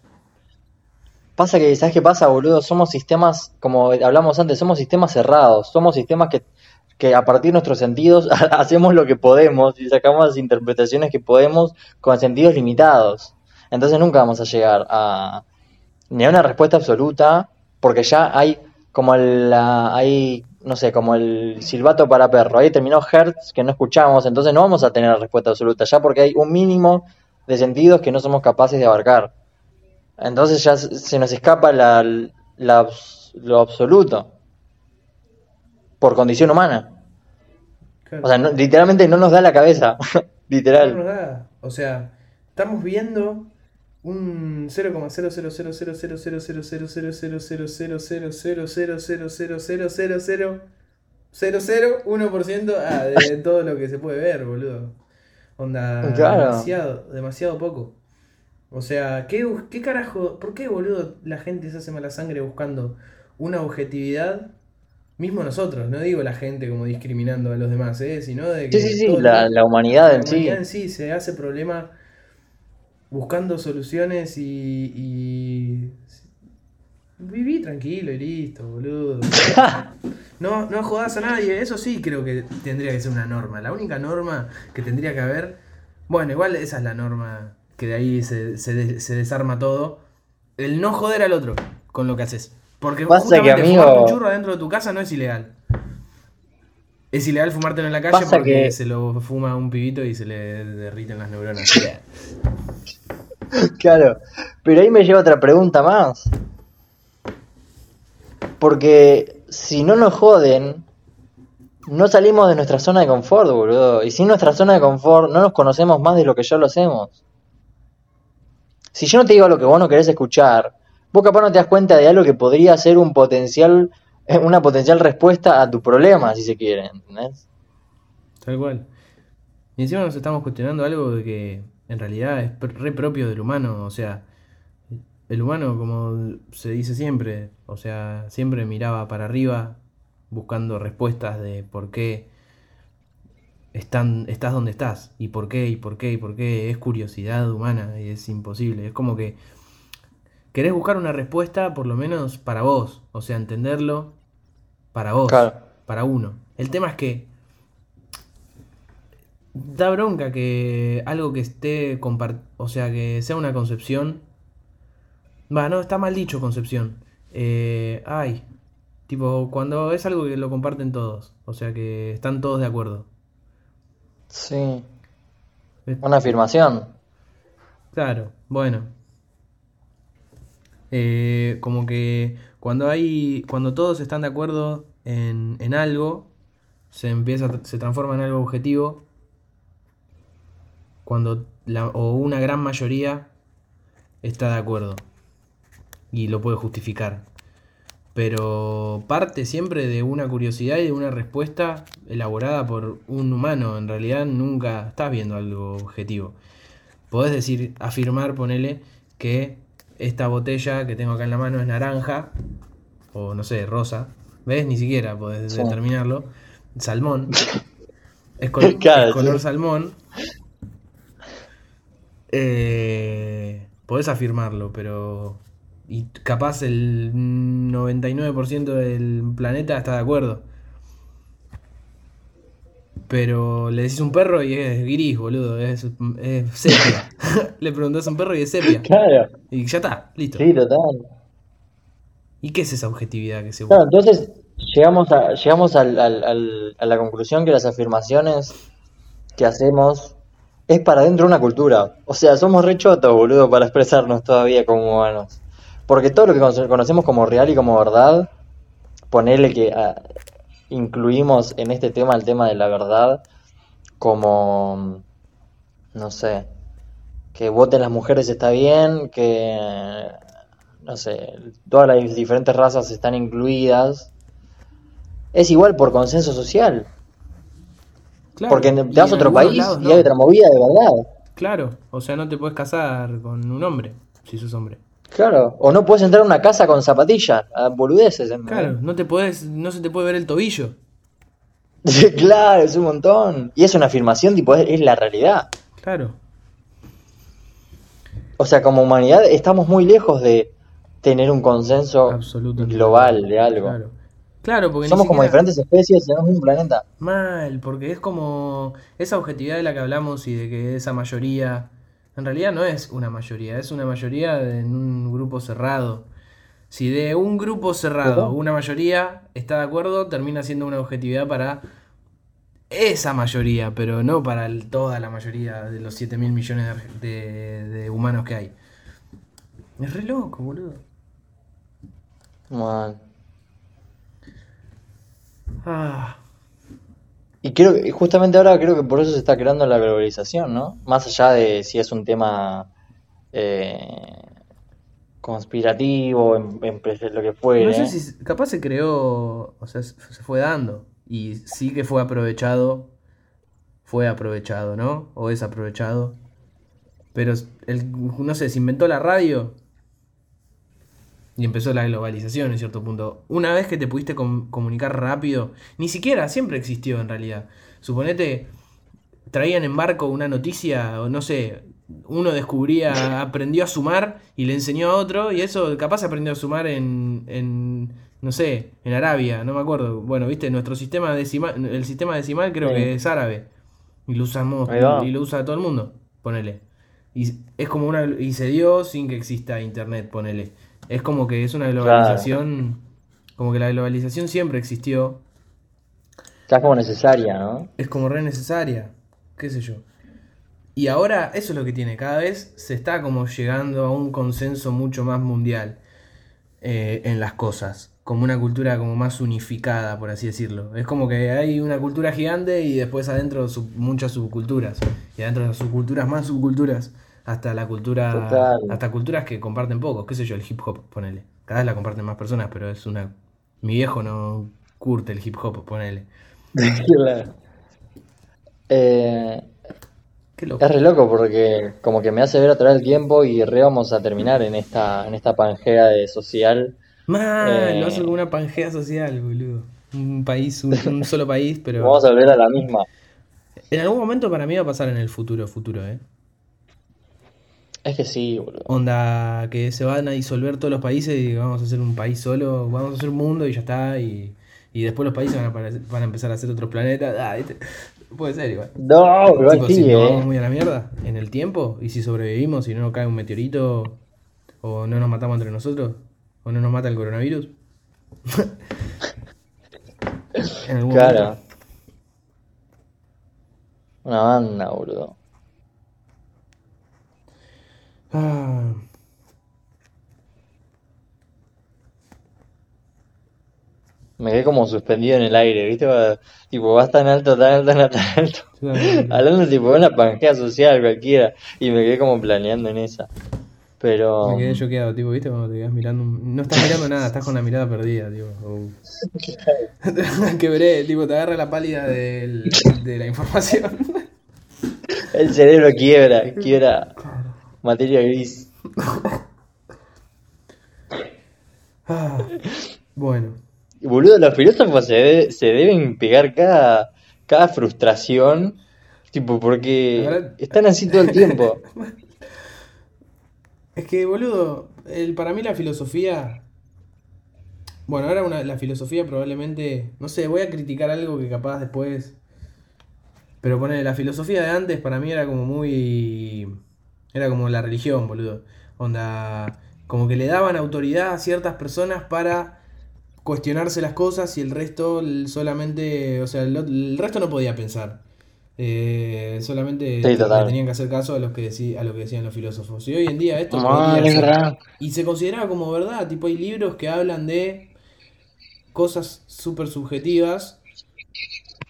Pasa que, ¿sabes qué pasa, boludo? Somos sistemas, como hablamos antes, somos sistemas cerrados. Somos sistemas que, que a partir de nuestros sentidos hacemos lo que podemos y sacamos las interpretaciones que podemos con sentidos limitados. Entonces nunca vamos a llegar a ni a una respuesta absoluta, porque ya hay como el, la, hay, no sé, como el silbato para perro, ahí terminó Hertz que no escuchamos, entonces no vamos a tener la respuesta absoluta, ya porque hay un mínimo de sentidos que no somos capaces de abarcar. Entonces ya se nos escapa la, la, lo absoluto, por condición humana. Claro. O sea, no, literalmente no nos da la cabeza, literal. No nos da, o sea, estamos viendo un cero coma cero cero cero cero cero cero cero cero cero cero cero cero cero cero cero cero uno por ciento de todo lo que se puede ver, boludo. Onda, demasiado, demasiado poco. O sea, ¿qué, qué carajo? ¿Por qué, boludo, la gente se hace mala sangre buscando una objetividad? Mismo nosotros, no digo la gente como discriminando a los demás, ¿eh? Sino de que sí, sí, sí, la, la humanidad en sí. La humanidad en sí se hace problema buscando soluciones y, y... viví tranquilo y listo, boludo. No, no jodás a nadie, eso sí creo que tendría que ser una norma. La única norma que tendría que haber... Bueno, igual esa es la norma que de ahí se, se, se desarma todo. El no joder al otro con lo que haces. Porque pasa justamente que, amigo, fumarte un churro adentro de tu casa no es ilegal. Es ilegal fumártelo en la calle porque que... se lo fuma a un pibito y se le derriten las neuronas. Claro, pero ahí me lleva otra pregunta más. Porque si no nos joden, no salimos de nuestra zona de confort, boludo. Y sin nuestra zona de confort no nos conocemos más de lo que ya lo hacemos. Si yo no te digo lo que vos no querés escuchar, vos capaz no te das cuenta de algo que podría ser un potencial es una potencial respuesta a tu problema, si se quiere, ¿entendés? Tal cual. Y encima nos estamos cuestionando algo de que en realidad es re propio del humano, o sea, el humano, como se dice siempre, o sea, siempre miraba para arriba buscando respuestas de por qué están, estás donde estás, y por qué, y por qué, y por qué, es curiosidad humana y es imposible, es como que querés buscar una respuesta por lo menos para vos, o sea, entenderlo para vos, claro, para uno. El tema es que da bronca que algo que esté, compart- o sea, que sea una concepción, va, no, está mal dicho concepción, eh, ay, tipo, cuando es algo que lo comparten todos, o sea, que están todos de acuerdo. Sí, Es- una afirmación. Claro, bueno, eh, como que cuando hay, cuando todos están de acuerdo en, en algo, se empieza, a tr- se transforma en algo objetivo, cuando la, o una gran mayoría está de acuerdo y lo puede justificar. Pero parte siempre de una curiosidad y de una respuesta elaborada por un humano. En realidad nunca estás viendo algo objetivo. Podés decir, afirmar, ponele, que esta botella que tengo acá en la mano es naranja, o no sé, rosa. ¿Ves? Ni siquiera podés Sí. determinarlo. Salmón, es, col- es Claro, color sí. salmón. Eh, podés afirmarlo, pero. Y capaz el noventa y nueve por ciento del planeta está de acuerdo. Pero le decís a un perro y es gris, boludo. Es, es sepia. Le preguntás a un perro y es sepia. Claro, Y ya está, listo. sí, total. ¿Y qué es esa objetividad que se Claro, busca? entonces llegamos a, llegamos al, al- al- a la conclusión que las afirmaciones que hacemos es para dentro de una cultura. O sea, somos re chotos, boludo, para expresarnos todavía como humanos. Porque todo lo que conoce- conocemos como real y como verdad, ponerle que ah, incluimos en este tema el tema de la verdad, como, no sé, que voten las mujeres está bien, que, no sé, todas las diferentes razas están incluidas. Es igual por consenso social, porque Claro, en- te y vas en a otro algunos país lados y hay no. otra movida de verdad. Claro, o sea, no te puedes casar con un hombre si sos hombre. Claro, o no puedes entrar a una casa con zapatillas, a boludeces, Claro, ¿entendés? no te podés, no se te puede ver el tobillo. Sí, claro, es un montón. Y es una afirmación, tipo, es, es la realidad. Claro. O sea, como humanidad estamos muy lejos de tener un consenso Absoluto entre la verdad. global de algo. Claro. Claro, porque ni Somos como siquiera diferentes especies en un mismo planeta. mal, porque es como esa objetividad de la que hablamos y de que esa mayoría, en realidad no es una mayoría, es una mayoría de- en un grupo cerrado. Si de un grupo cerrado Total. una mayoría está de acuerdo, termina siendo una objetividad para esa mayoría, pero no para el- toda la mayoría de los siete mil millones de, arge- de- de humanos que hay. Es re loco, boludo. Mal. Ah, Y creo que justamente ahora creo que por eso se está creando la globalización, ¿no? Más allá de si es un tema eh, conspirativo, em- em- lo que no sé fuere. si s- capaz se creó, o sea, s- se fue dando y sí que fue aprovechado, fue aprovechado, ¿no? O es aprovechado. Pero s- el, no sé, se inventó la radio y empezó la globalización en cierto punto. Una vez que te pudiste com- comunicar rápido, ni siquiera siempre existió en realidad. Suponete, traían en barco una noticia, o no sé, uno descubría, aprendió a sumar y le enseñó a otro, y eso capaz aprendió a sumar en, en no sé, en Arabia, no me acuerdo. Bueno, viste, nuestro sistema decimal, el sistema decimal creo que Sí, es árabe, y lo usamos, ahí va. y lo usa todo el mundo, ponele. Y es como una, y se dio sin que exista internet, ponele. Es como que es una Claro. globalización, como que la globalización siempre existió, Ya es como necesaria, ¿no? es como re necesaria, qué sé yo. Y ahora eso es lo que tiene, cada vez se está como llegando a un consenso mucho más mundial eh, en las cosas, como una cultura como más unificada, por así decirlo. Es como que hay una cultura gigante y después adentro sub- muchas subculturas, y adentro de las subculturas más subculturas, hasta la cultura, Total. hasta culturas que comparten pocos, qué sé yo, el hip hop, ponele. Cada vez la comparten más personas, pero es una Mi viejo no curte el hip hop, ponele. Claro. Eh, Qué loco. Es re loco porque como que me hace ver atrás el tiempo y re vamos a terminar en esta en esta pangea de social. Man, eh, lo hace como una pangea social, boludo. Un país, un, un solo país, pero... Vamos a volver a la misma. En algún momento para mí va a pasar en el futuro, futuro, ¿eh? Es que sí, boludo. Onda, que se van a disolver todos los países y vamos a hacer un país solo, vamos a hacer un mundo y ya está, y, y después los países van a, aparecer, van a empezar a hacer otros planetas. Ah, este, puede ser igual. No, pero tipo, sí, si eh. nos vamos muy a la mierda en el tiempo, y si sobrevivimos, si no nos cae un meteorito, o no nos matamos entre nosotros, o no nos mata el coronavirus. En algún claro. momento. Una banda, boludo. Ah. Me quedé como suspendido en el aire, ¿viste? Va, tipo, vas tan alto, tan alto, tan alto, tan alto. Claro. Hablando tipo de una pangea social cualquiera. Y me quedé como planeando en esa. Pero... Me quedé choqueado, tipo, ¿viste? Cuando te quedas mirando... No estás mirando nada, estás con la mirada perdida, tipo. Oh. Quebré, tipo, te agarra la pálida del, de la información. El cerebro quiebra, quiebra... Materia gris. Ah, bueno. Boludo, los filósofos se, de, se deben pegar cada, cada frustración, tipo, porque verdad... están así todo el tiempo. Es que, boludo, el, para mí la filosofía... Bueno, ahora una, la filosofía probablemente... No sé, voy a criticar algo que capaz después... Pero ponele, la filosofía de antes para mí era como muy... Era como la religión, boludo. Onda, como que le daban autoridad a ciertas personas para cuestionarse las cosas y el resto solamente... O sea, el, el resto no podía pensar. Eh, solamente sí, tenían que hacer caso a, los que decí, a lo que decían los filósofos. Y hoy en día esto... No, es verdad. Y se consideraba como verdad. Tipo, hay libros que hablan de cosas súper subjetivas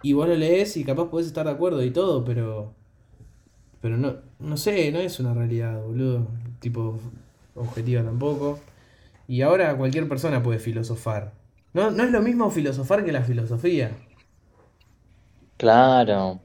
y vos lo lees y capaz podés estar de acuerdo y todo, pero... Pero no, no sé, no es una realidad, boludo. Tipo, objetiva tampoco. Y ahora cualquier persona puede filosofar. No, no es lo mismo filosofar que la filosofía. Claro.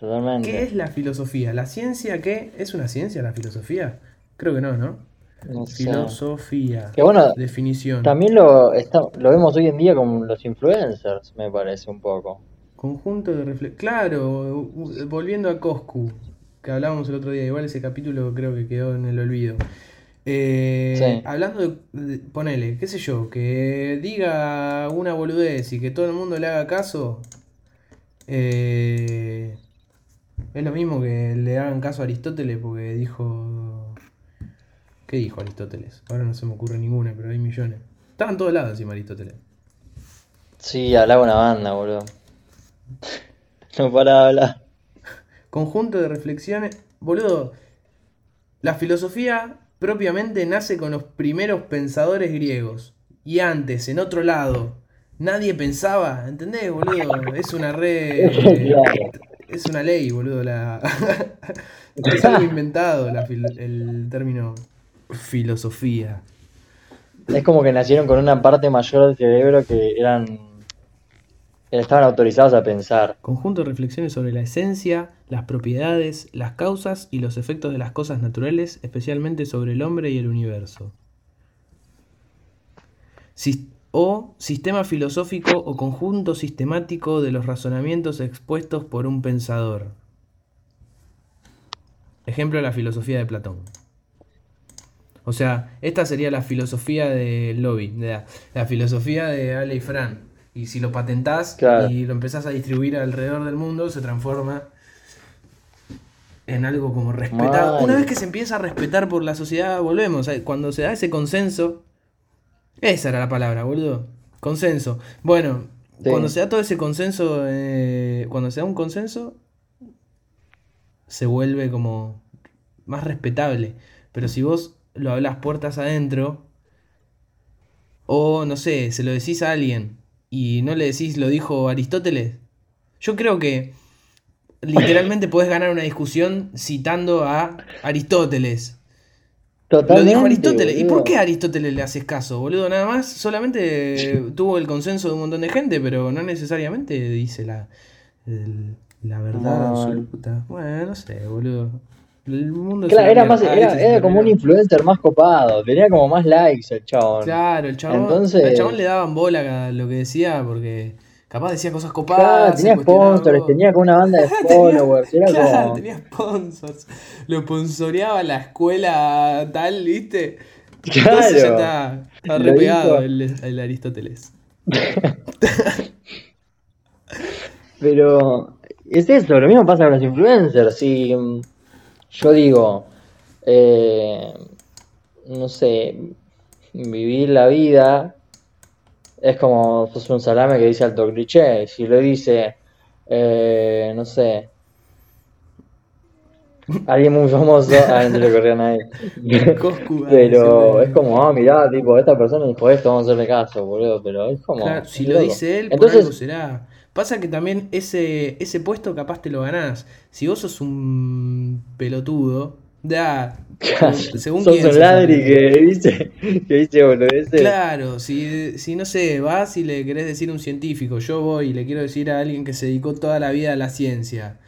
Totalmente. ¿Qué es la filosofía? ¿La ciencia qué? ¿Es una ciencia la filosofía? Creo que no, ¿no? No sé. Filosofía. Que bueno, definición. También lo, está, lo vemos hoy en día con los influencers, me parece un poco. Conjunto de reflexión. Claro, volviendo a Coscu. Que hablábamos el otro día, igual ese capítulo creo que quedó en el olvido. Eh, sí. Hablando de, de, ponele, qué sé yo, que diga una boludez y que todo el mundo le haga caso, eh, es lo mismo que le hagan caso a Aristóteles, porque dijo... ¿Qué dijo Aristóteles? Ahora no se me ocurre ninguna, pero hay millones. Estaba en todos lados encima Aristóteles. Sí, hablaba una banda, boludo. No para hablar. Conjunto de reflexiones, boludo. La filosofía propiamente nace con los primeros pensadores griegos. Y antes, en otro lado, nadie pensaba, ¿entendés, boludo? Es una re... es una ley, boludo. La... es algo inventado la fil... el término filosofía. Es como que nacieron con una parte mayor del cerebro que eran... Estaban autorizados a pensar. Conjunto de reflexiones sobre la esencia, las propiedades, las causas y los efectos de las cosas naturales, especialmente sobre el hombre y el universo. O sistema filosófico o conjunto sistemático de los razonamientos expuestos por un pensador. Ejemplo, la filosofía de Platón. O sea, esta sería la filosofía de Lobby, de la, la filosofía de Ale y Fran. Y si lo patentás, claro, y lo empezás a distribuir alrededor del mundo, se transforma en algo como respetado. Ay. Una vez que se empieza a respetar por la sociedad, volvemos. Cuando se da ese consenso, esa era la palabra, boludo. Consenso. Bueno, sí. Cuando se da todo ese consenso, eh, cuando se da un consenso, se vuelve como más respetable. Pero si vos lo hablás puertas adentro, o no sé, se lo decís a alguien... Y no le decís, lo dijo Aristóteles. Yo creo que literalmente podés ganar una discusión citando a Aristóteles. Totalmente, lo dijo Aristóteles. Boludo. ¿Y por qué a Aristóteles le haces caso, boludo? Nada más, solamente tuvo el consenso de un montón de gente, pero no necesariamente dice la, el, la verdad no. absoluta. Bueno, no sé, boludo. El mundo claro, era, más, era, era como un influencer más copado, tenía como más likes el chabón. Claro, el chabón, Entonces... al chabón le daban bola a lo que decía porque... Capaz decía cosas copadas. Claro, tenía sponsors, tenía como una banda de followers. tenía, era claro, como... tenía sponsors. Lo sponsoreaba la escuela tal, ¿viste? Claro. Entonces ya está, está re pegado el, el Aristóteles. Pero es eso, lo mismo pasa con los influencers. Si yo digo, eh, no sé, vivir la vida... Es como sos un salame que dice alto cliché. Si lo dice, eh, no sé, alguien muy famoso, ah, no le corría a nadie. Pero es como, ah, oh, mirá, tipo, esta persona dijo esto, vamos a hacerle caso, boludo. Pero es como. Claro, si lo loco. Dice él, entonces, por algo será. Pasa que también ese, ese puesto capaz te lo ganás. Si vos sos un pelotudo, da. Según sos un ladri que dice, que dice boludeces. Claro, si, si no sé, vas y le querés decir a un científico, yo voy y le quiero decir a alguien que se dedicó toda la vida a la ciencia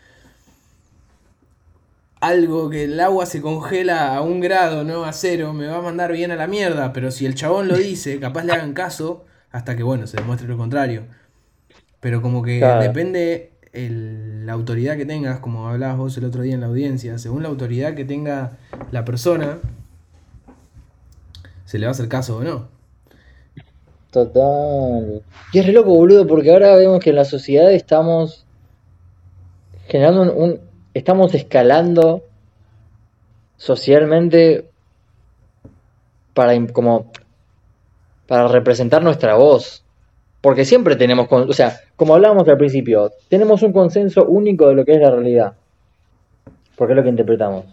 algo que el agua se congela a un grado, no a cero, me va a mandar bien a la mierda, pero si el chabón lo dice, capaz le hagan caso hasta que bueno, se demuestre lo contrario. Pero como que claro. Depende El, la autoridad que tengas, como hablabas vos el otro día en la audiencia, según la autoridad que tenga la persona, se le va a hacer caso o no. Total. Y es re loco, boludo, porque ahora vemos que en la sociedad estamos generando un, un estamos escalando socialmente para como para representar nuestra voz. Porque siempre tenemos, o sea, como hablábamos al principio, tenemos un consenso único de lo que es la realidad. Porque es lo que interpretamos.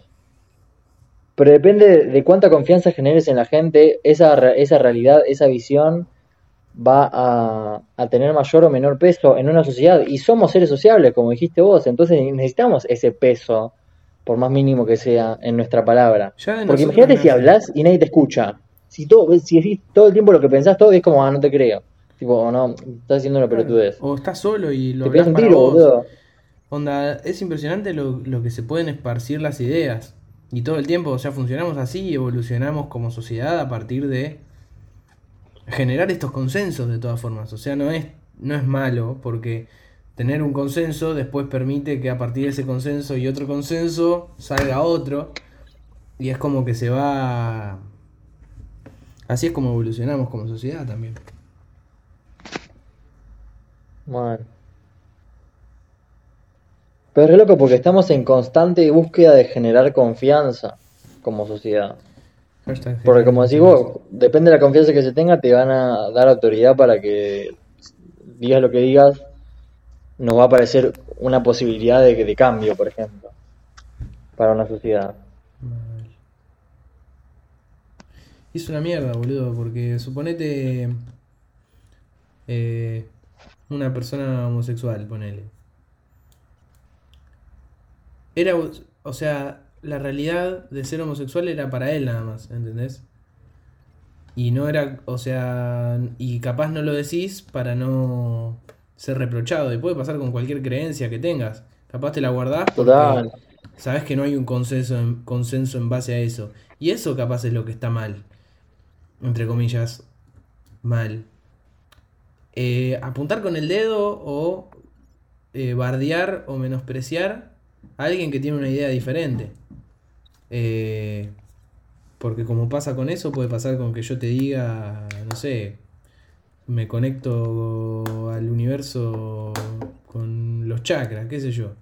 Pero depende de cuánta confianza generes en la gente, esa, esa realidad, esa visión va a, a tener mayor o menor peso en una sociedad. Y somos seres sociables, como dijiste vos, entonces necesitamos ese peso, por más mínimo que sea, en nuestra palabra. Porque imagínate no. Si hablas y nadie te escucha. Si, todo, si decís todo el tiempo lo que pensás, todo es como, ah, no te creo. Tipo, o no, estás haciendo una pelotudez. O estás solo y lo hablás para vos. Boludo. Onda, es impresionante lo, lo que se pueden esparcir las ideas. Y todo el tiempo, o sea, funcionamos así y evolucionamos como sociedad a partir de generar estos consensos de todas formas. O sea, no es, no es malo, porque tener un consenso después permite que a partir de ese consenso y otro consenso salga otro. Y es como que se va... Así es como evolucionamos como sociedad también. Bueno. Pero es re loco porque estamos en constante búsqueda de generar confianza como sociedad. Porque como decís vos, depende de la confianza que se tenga, te van a dar autoridad para que digas lo que digas, nos va a aparecer una posibilidad de, de cambio, por ejemplo, para una sociedad. Es una mierda, boludo, porque suponete... Eh... Una persona homosexual, ponele. Era, o sea, la realidad de ser homosexual era para él nada más, ¿entendés? Y no era, o sea, y capaz no lo decís para no ser reprochado. Y puede pasar con cualquier creencia que tengas. Capaz te la guardás porque Total. Sabés que no hay un consenso en, consenso en base a eso. Y eso capaz es lo que está mal. Entre comillas, mal. Eh, apuntar con el dedo o eh, bardear o menospreciar a alguien que tiene una idea diferente. Eh, porque como pasa con eso, puede pasar con que yo te diga, no sé, me conecto al universo con los chakras, qué sé yo.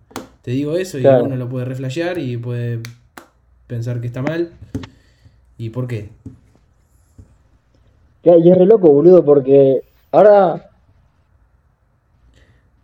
Te digo eso y claro. Uno lo puede reflashear y puede pensar que está mal. ¿Y por qué? Y es re loco, boludo, porque... Ahora,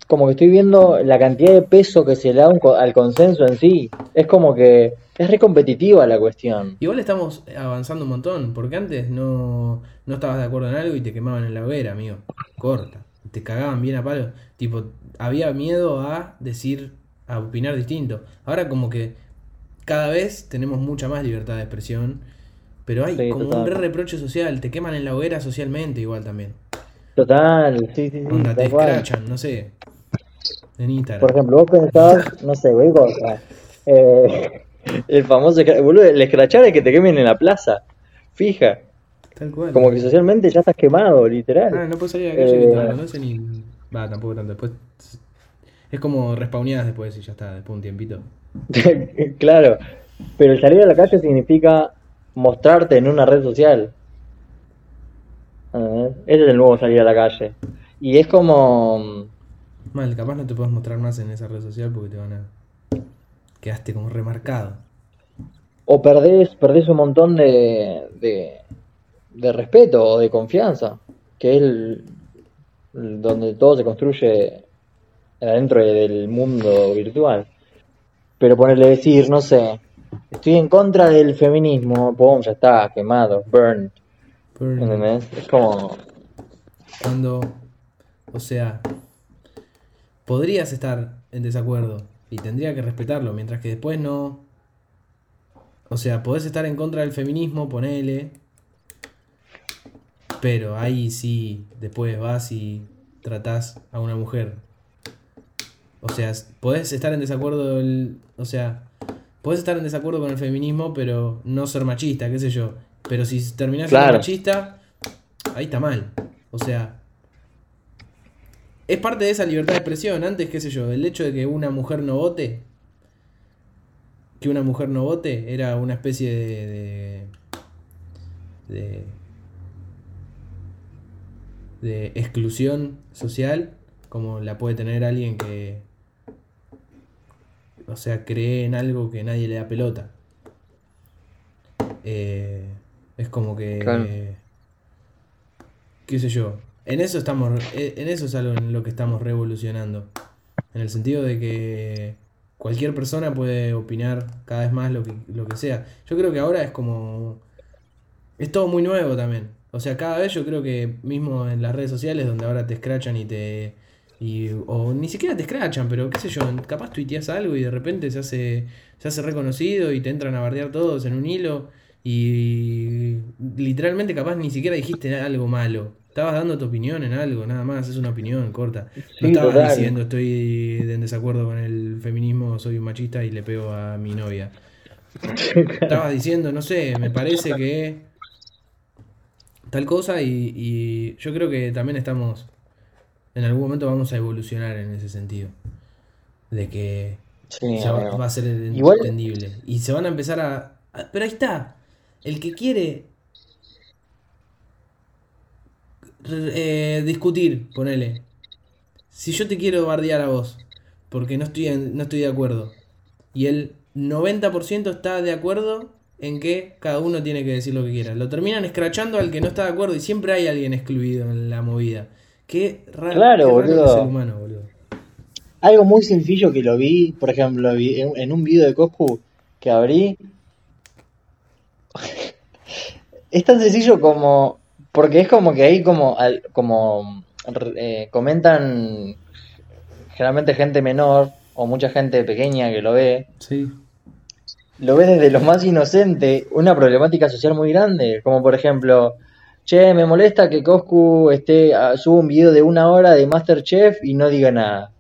como que estoy viendo la cantidad de peso que se le da un, al consenso en sí. Es como que es re competitiva la cuestión. Igual estamos avanzando un montón, porque antes no, no estabas de acuerdo en algo y te quemaban en la hoguera, amigo. Corta. Te cagaban bien a palo. Tipo, había miedo a decir, a opinar distinto. Ahora como que cada vez tenemos mucha más libertad de expresión. Pero hay sí, como total. un re reproche social, te queman en la hoguera socialmente igual también. Total, sí, sí, sí. Onda, te escrachan, no sé, en Instagram. Por ejemplo, vos pensabas, no sé, güey, o sea, eh, el famoso, boludo, el escrachar es que te quemen en la plaza, fija. Tal cual. Como que socialmente ya estás quemado, literal. Ah, no puedes salir a la calle, eh, que te conocen y... Va, tampoco tanto, después... Es como respawneadas después y ya está, después de un tiempito. Claro, pero el salir a la calle significa mostrarte en una red social. Uh, ese es el nuevo salir a la calle. Y es como... Mal, capaz no te podés mostrar más en esa red social porque te van a... Quedaste como remarcado. O perdés, perdés un montón de... de... de respeto o de confianza, que es el, el, donde todo se construye adentro del mundo virtual. Pero ponerle decir, no sé, estoy en contra del feminismo, ¡pum! Ya está, quemado, burned. Burn. ¿Entendés? Es como... Cuando, o sea, podrías estar en desacuerdo y tendría que respetarlo, mientras que después no. O sea, podés estar en contra del feminismo, ponele... Pero ahí sí, después vas y tratás a una mujer. O sea, podés estar en desacuerdo del, o sea, podés estar en desacuerdo con el feminismo, pero no ser machista, qué sé yo. Pero si terminás claro. siendo machista, ahí está mal. O sea, es parte de esa libertad de expresión. Antes, qué sé yo, el hecho de que una mujer no vote, que una mujer no vote, era una especie de... de, de de exclusión social, como la puede tener alguien que, o sea, cree en algo que nadie le da pelota. Eh, es como que, claro. eh, qué sé yo, en eso estamos, en eso es algo en lo que estamos revolucionando, en el sentido de que cualquier persona puede opinar cada vez más lo que, lo que sea. Yo creo que ahora es como, es todo muy nuevo también. O sea, cada vez yo creo que mismo en las redes sociales donde ahora te escrachan y te... Y, o ni siquiera te escrachan, pero qué sé yo, capaz tuiteas algo y de repente se hace se hace reconocido y te entran a bardear todos en un hilo y literalmente capaz ni siquiera dijiste algo malo. Estabas dando tu opinión en algo, nada más, es una opinión corta. Sí, no estabas total. diciendo estoy en desacuerdo con el feminismo, soy un machista y le pego a mi novia. Estabas diciendo, no sé, me parece que... tal cosa y, y yo creo que también estamos, en algún momento vamos a evolucionar en ese sentido, de que sí, ya va, va a ser igual, entendible y se van a empezar a, a... Pero ahí está, el que quiere eh, discutir, ponele, si yo te quiero bardear a vos, porque no estoy, en, no estoy de acuerdo, y el noventa por ciento está de acuerdo... en que cada uno tiene que decir lo que quiera. Lo terminan escrachando al que no está de acuerdo y siempre hay alguien excluido en la movida. Qué raro, claro, qué boludo. Raro es el humano, boludo. Algo muy sencillo que lo vi, por ejemplo, en un video de Coscu que abrí. Es tan sencillo como... Porque es como que ahí como, como eh, comentan generalmente gente menor o mucha gente pequeña que lo ve. Sí. Lo ves desde lo más inocente, una problemática social muy grande, como por ejemplo, che, me molesta que Coscu esté suba un video de una hora de MasterChef y no diga nada.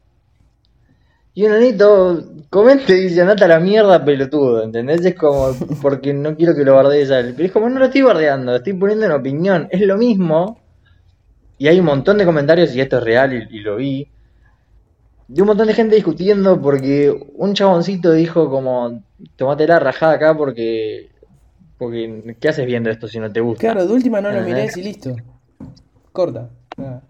Y un anito comente y dice, andate a la mierda, pelotudo, ¿entendés? Es como, porque no quiero que lo bardees a él. Pero es como, no lo estoy bardeando, estoy poniendo una opinión, es lo mismo. Y hay un montón de comentarios, y esto es real y, y lo vi, de un montón de gente discutiendo porque un chaboncito dijo como tomate la rajada acá porque porque ¿qué haces viendo esto si no te gusta? Claro, de última no lo mirés y listo. Corta. Ah.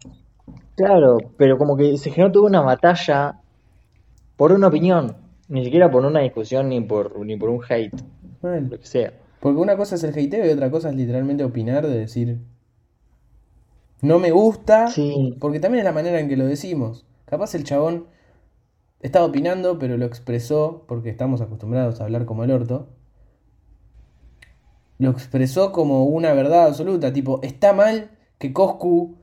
Claro, pero como que se generó toda una batalla por una opinión, ni siquiera por una discusión ni por ni por un hate, bueno, lo que sea. Porque una cosa es el hateo y otra cosa es literalmente opinar de decir no me gusta, sí. Porque también es la manera en que lo decimos. Capaz el chabón estaba opinando, pero lo expresó, porque estamos acostumbrados a hablar como el orto. Lo expresó como una verdad absoluta, tipo, está mal que Coscu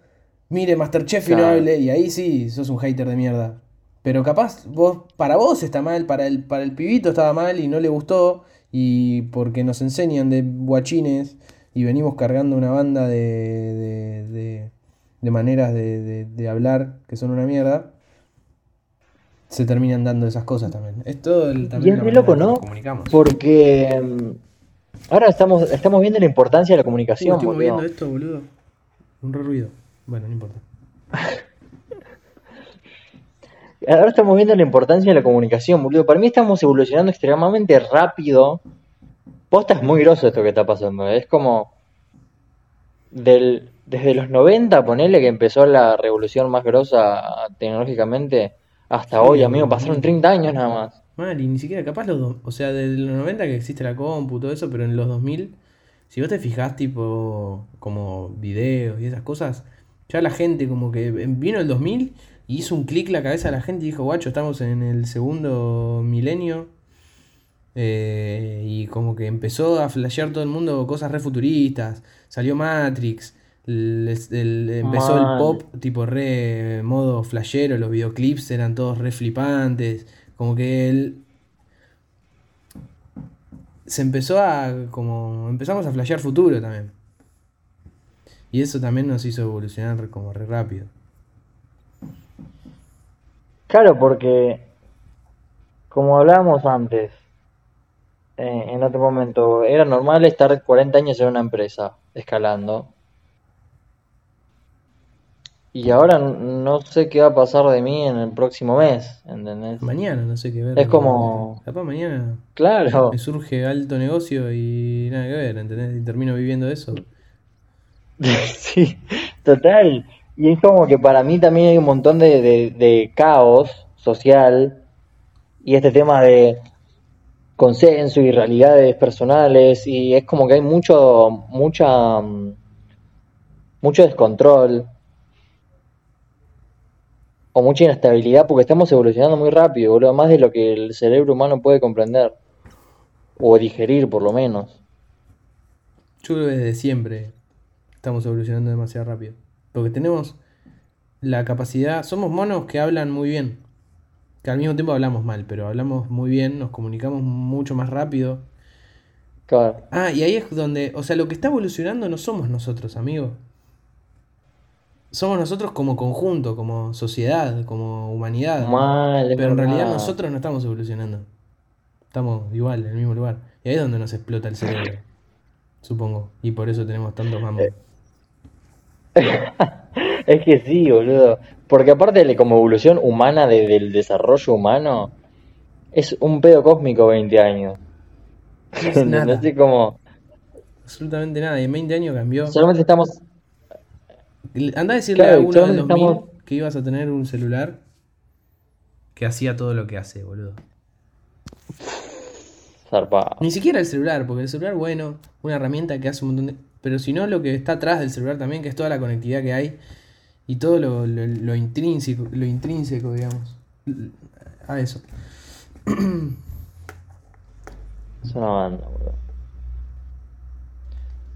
mire MasterChef y no hable, y ahí sí, sos un hater de mierda. Pero capaz, vos para vos está mal, para el, para el pibito estaba mal y no le gustó, y porque nos enseñan de guachines y venimos cargando una banda de, de, de, de maneras de, de, de hablar que son una mierda, se terminan dando esas cosas también. Es todo el, también y es muy loco, ¿no? Comunicamos. Porque ahora estamos, estamos viendo la importancia de la comunicación. Uy, estoy moviendo esto, boludo. Un re ruido. Bueno, no importa. Ahora estamos viendo la importancia de la comunicación, boludo. Para mí estamos evolucionando extremadamente rápido. Posta, es muy groso esto que está pasando. Es como... Del, desde los noventa, ponele, que empezó la revolución más grosa tecnológicamente... Hasta sí, hoy, amigo, pasaron treinta años nada más. Mal, y ni siquiera capaz los... Do... O sea, desde los noventa que existe la compu, todo eso, pero en los dos mil, si vos te fijás, tipo, como videos y esas cosas, ya la gente como que vino el dos mil y hizo un clic la cabeza a la gente y dijo, guacho, estamos en el segundo milenio. Eh, y como que empezó a flashear todo el mundo cosas re futuristas. Salió Matrix. El, el, empezó Man. El pop tipo re modo flashero, los videoclips eran todos re flipantes, como que él se empezó a como empezamos a flashear futuro también, y eso también nos hizo evolucionar como re rápido. Claro, porque como hablábamos antes, eh, en otro momento era normal estar cuarenta años en una empresa escalando. Y ahora no sé qué va a pasar de mí en el próximo mes, ¿entendés? Mañana, no sé qué ver. Es como... Capaz mañana... Claro. Me surge alto negocio y nada que ver, ¿entendés? Y termino viviendo eso. Sí, total. Y es como que para mí también hay un montón de, de, de caos social. Y este tema de consenso y realidades personales. Y es como que hay mucho... mucha mucho descontrol. O mucha inestabilidad, porque estamos evolucionando muy rápido, boludo, más de lo que el cerebro humano puede comprender. O digerir, por lo menos. Yo creo que desde siempre estamos evolucionando demasiado rápido. Porque tenemos la capacidad... Somos monos que hablan muy bien. Que al mismo tiempo hablamos mal, pero hablamos muy bien, nos comunicamos mucho más rápido. Claro. Ah, y ahí es donde... O sea, lo que está evolucionando no somos nosotros, amigo. Somos nosotros como conjunto, como sociedad, como humanidad. Mal, pero en realidad mal. Nosotros no estamos evolucionando. Estamos igual, en el mismo lugar. Y ahí es donde nos explota el cerebro, supongo. Y por eso tenemos tantos mamos. Es que sí, boludo. Porque aparte de como evolución humana, de, del desarrollo humano, es un pedo cósmico veinte años. Es nada. No sé cómo... Absolutamente nada. Y en veinte años cambió. Solamente estamos... Andá a decirle claro, a uno en dos mil estamos... que ibas a tener un celular que hacía todo lo que hace, boludo. Zarpado. Ni siquiera el celular, porque el celular, bueno, una herramienta que hace un montón de... Pero si no, lo que está atrás del celular también, que es toda la conectividad que hay y todo lo, lo, lo intrínseco, lo intrínseco, digamos, a eso. Es una banda, boludo.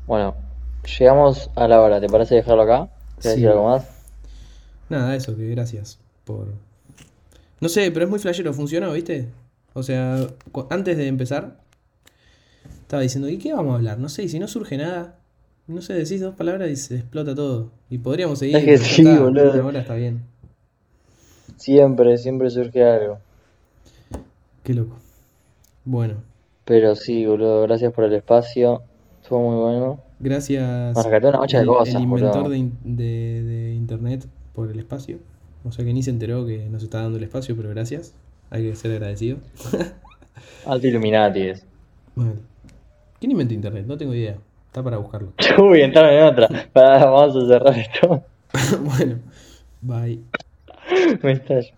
Bueno, llegamos a la hora, ¿te parece dejarlo acá? ¿Quieres sí. decir algo más? Nada, eso, que gracias por... No sé, pero es muy flashero, funcionó, ¿viste? O sea, cu- antes de empezar, estaba diciendo, ¿y qué vamos a hablar? No sé, y si no surge nada, no sé, decís dos palabras y se explota todo. Y podríamos seguir. Es que sí, está, boludo. Ahora está bien. Siempre, siempre surge algo. Qué loco. Bueno. Pero sí, boludo, gracias por el espacio, estuvo muy bueno. Gracias al bueno, inventor de, de, de internet por el espacio. O sea que ni se enteró que nos está dando el espacio, pero gracias. Hay que ser agradecido. Alto Illuminati es. Bueno. ¿Quién inventó internet? No tengo idea. Está para buscarlo. Uy, entraron en otra. Pará, vamos a cerrar esto. Bueno, bye. Me estallo.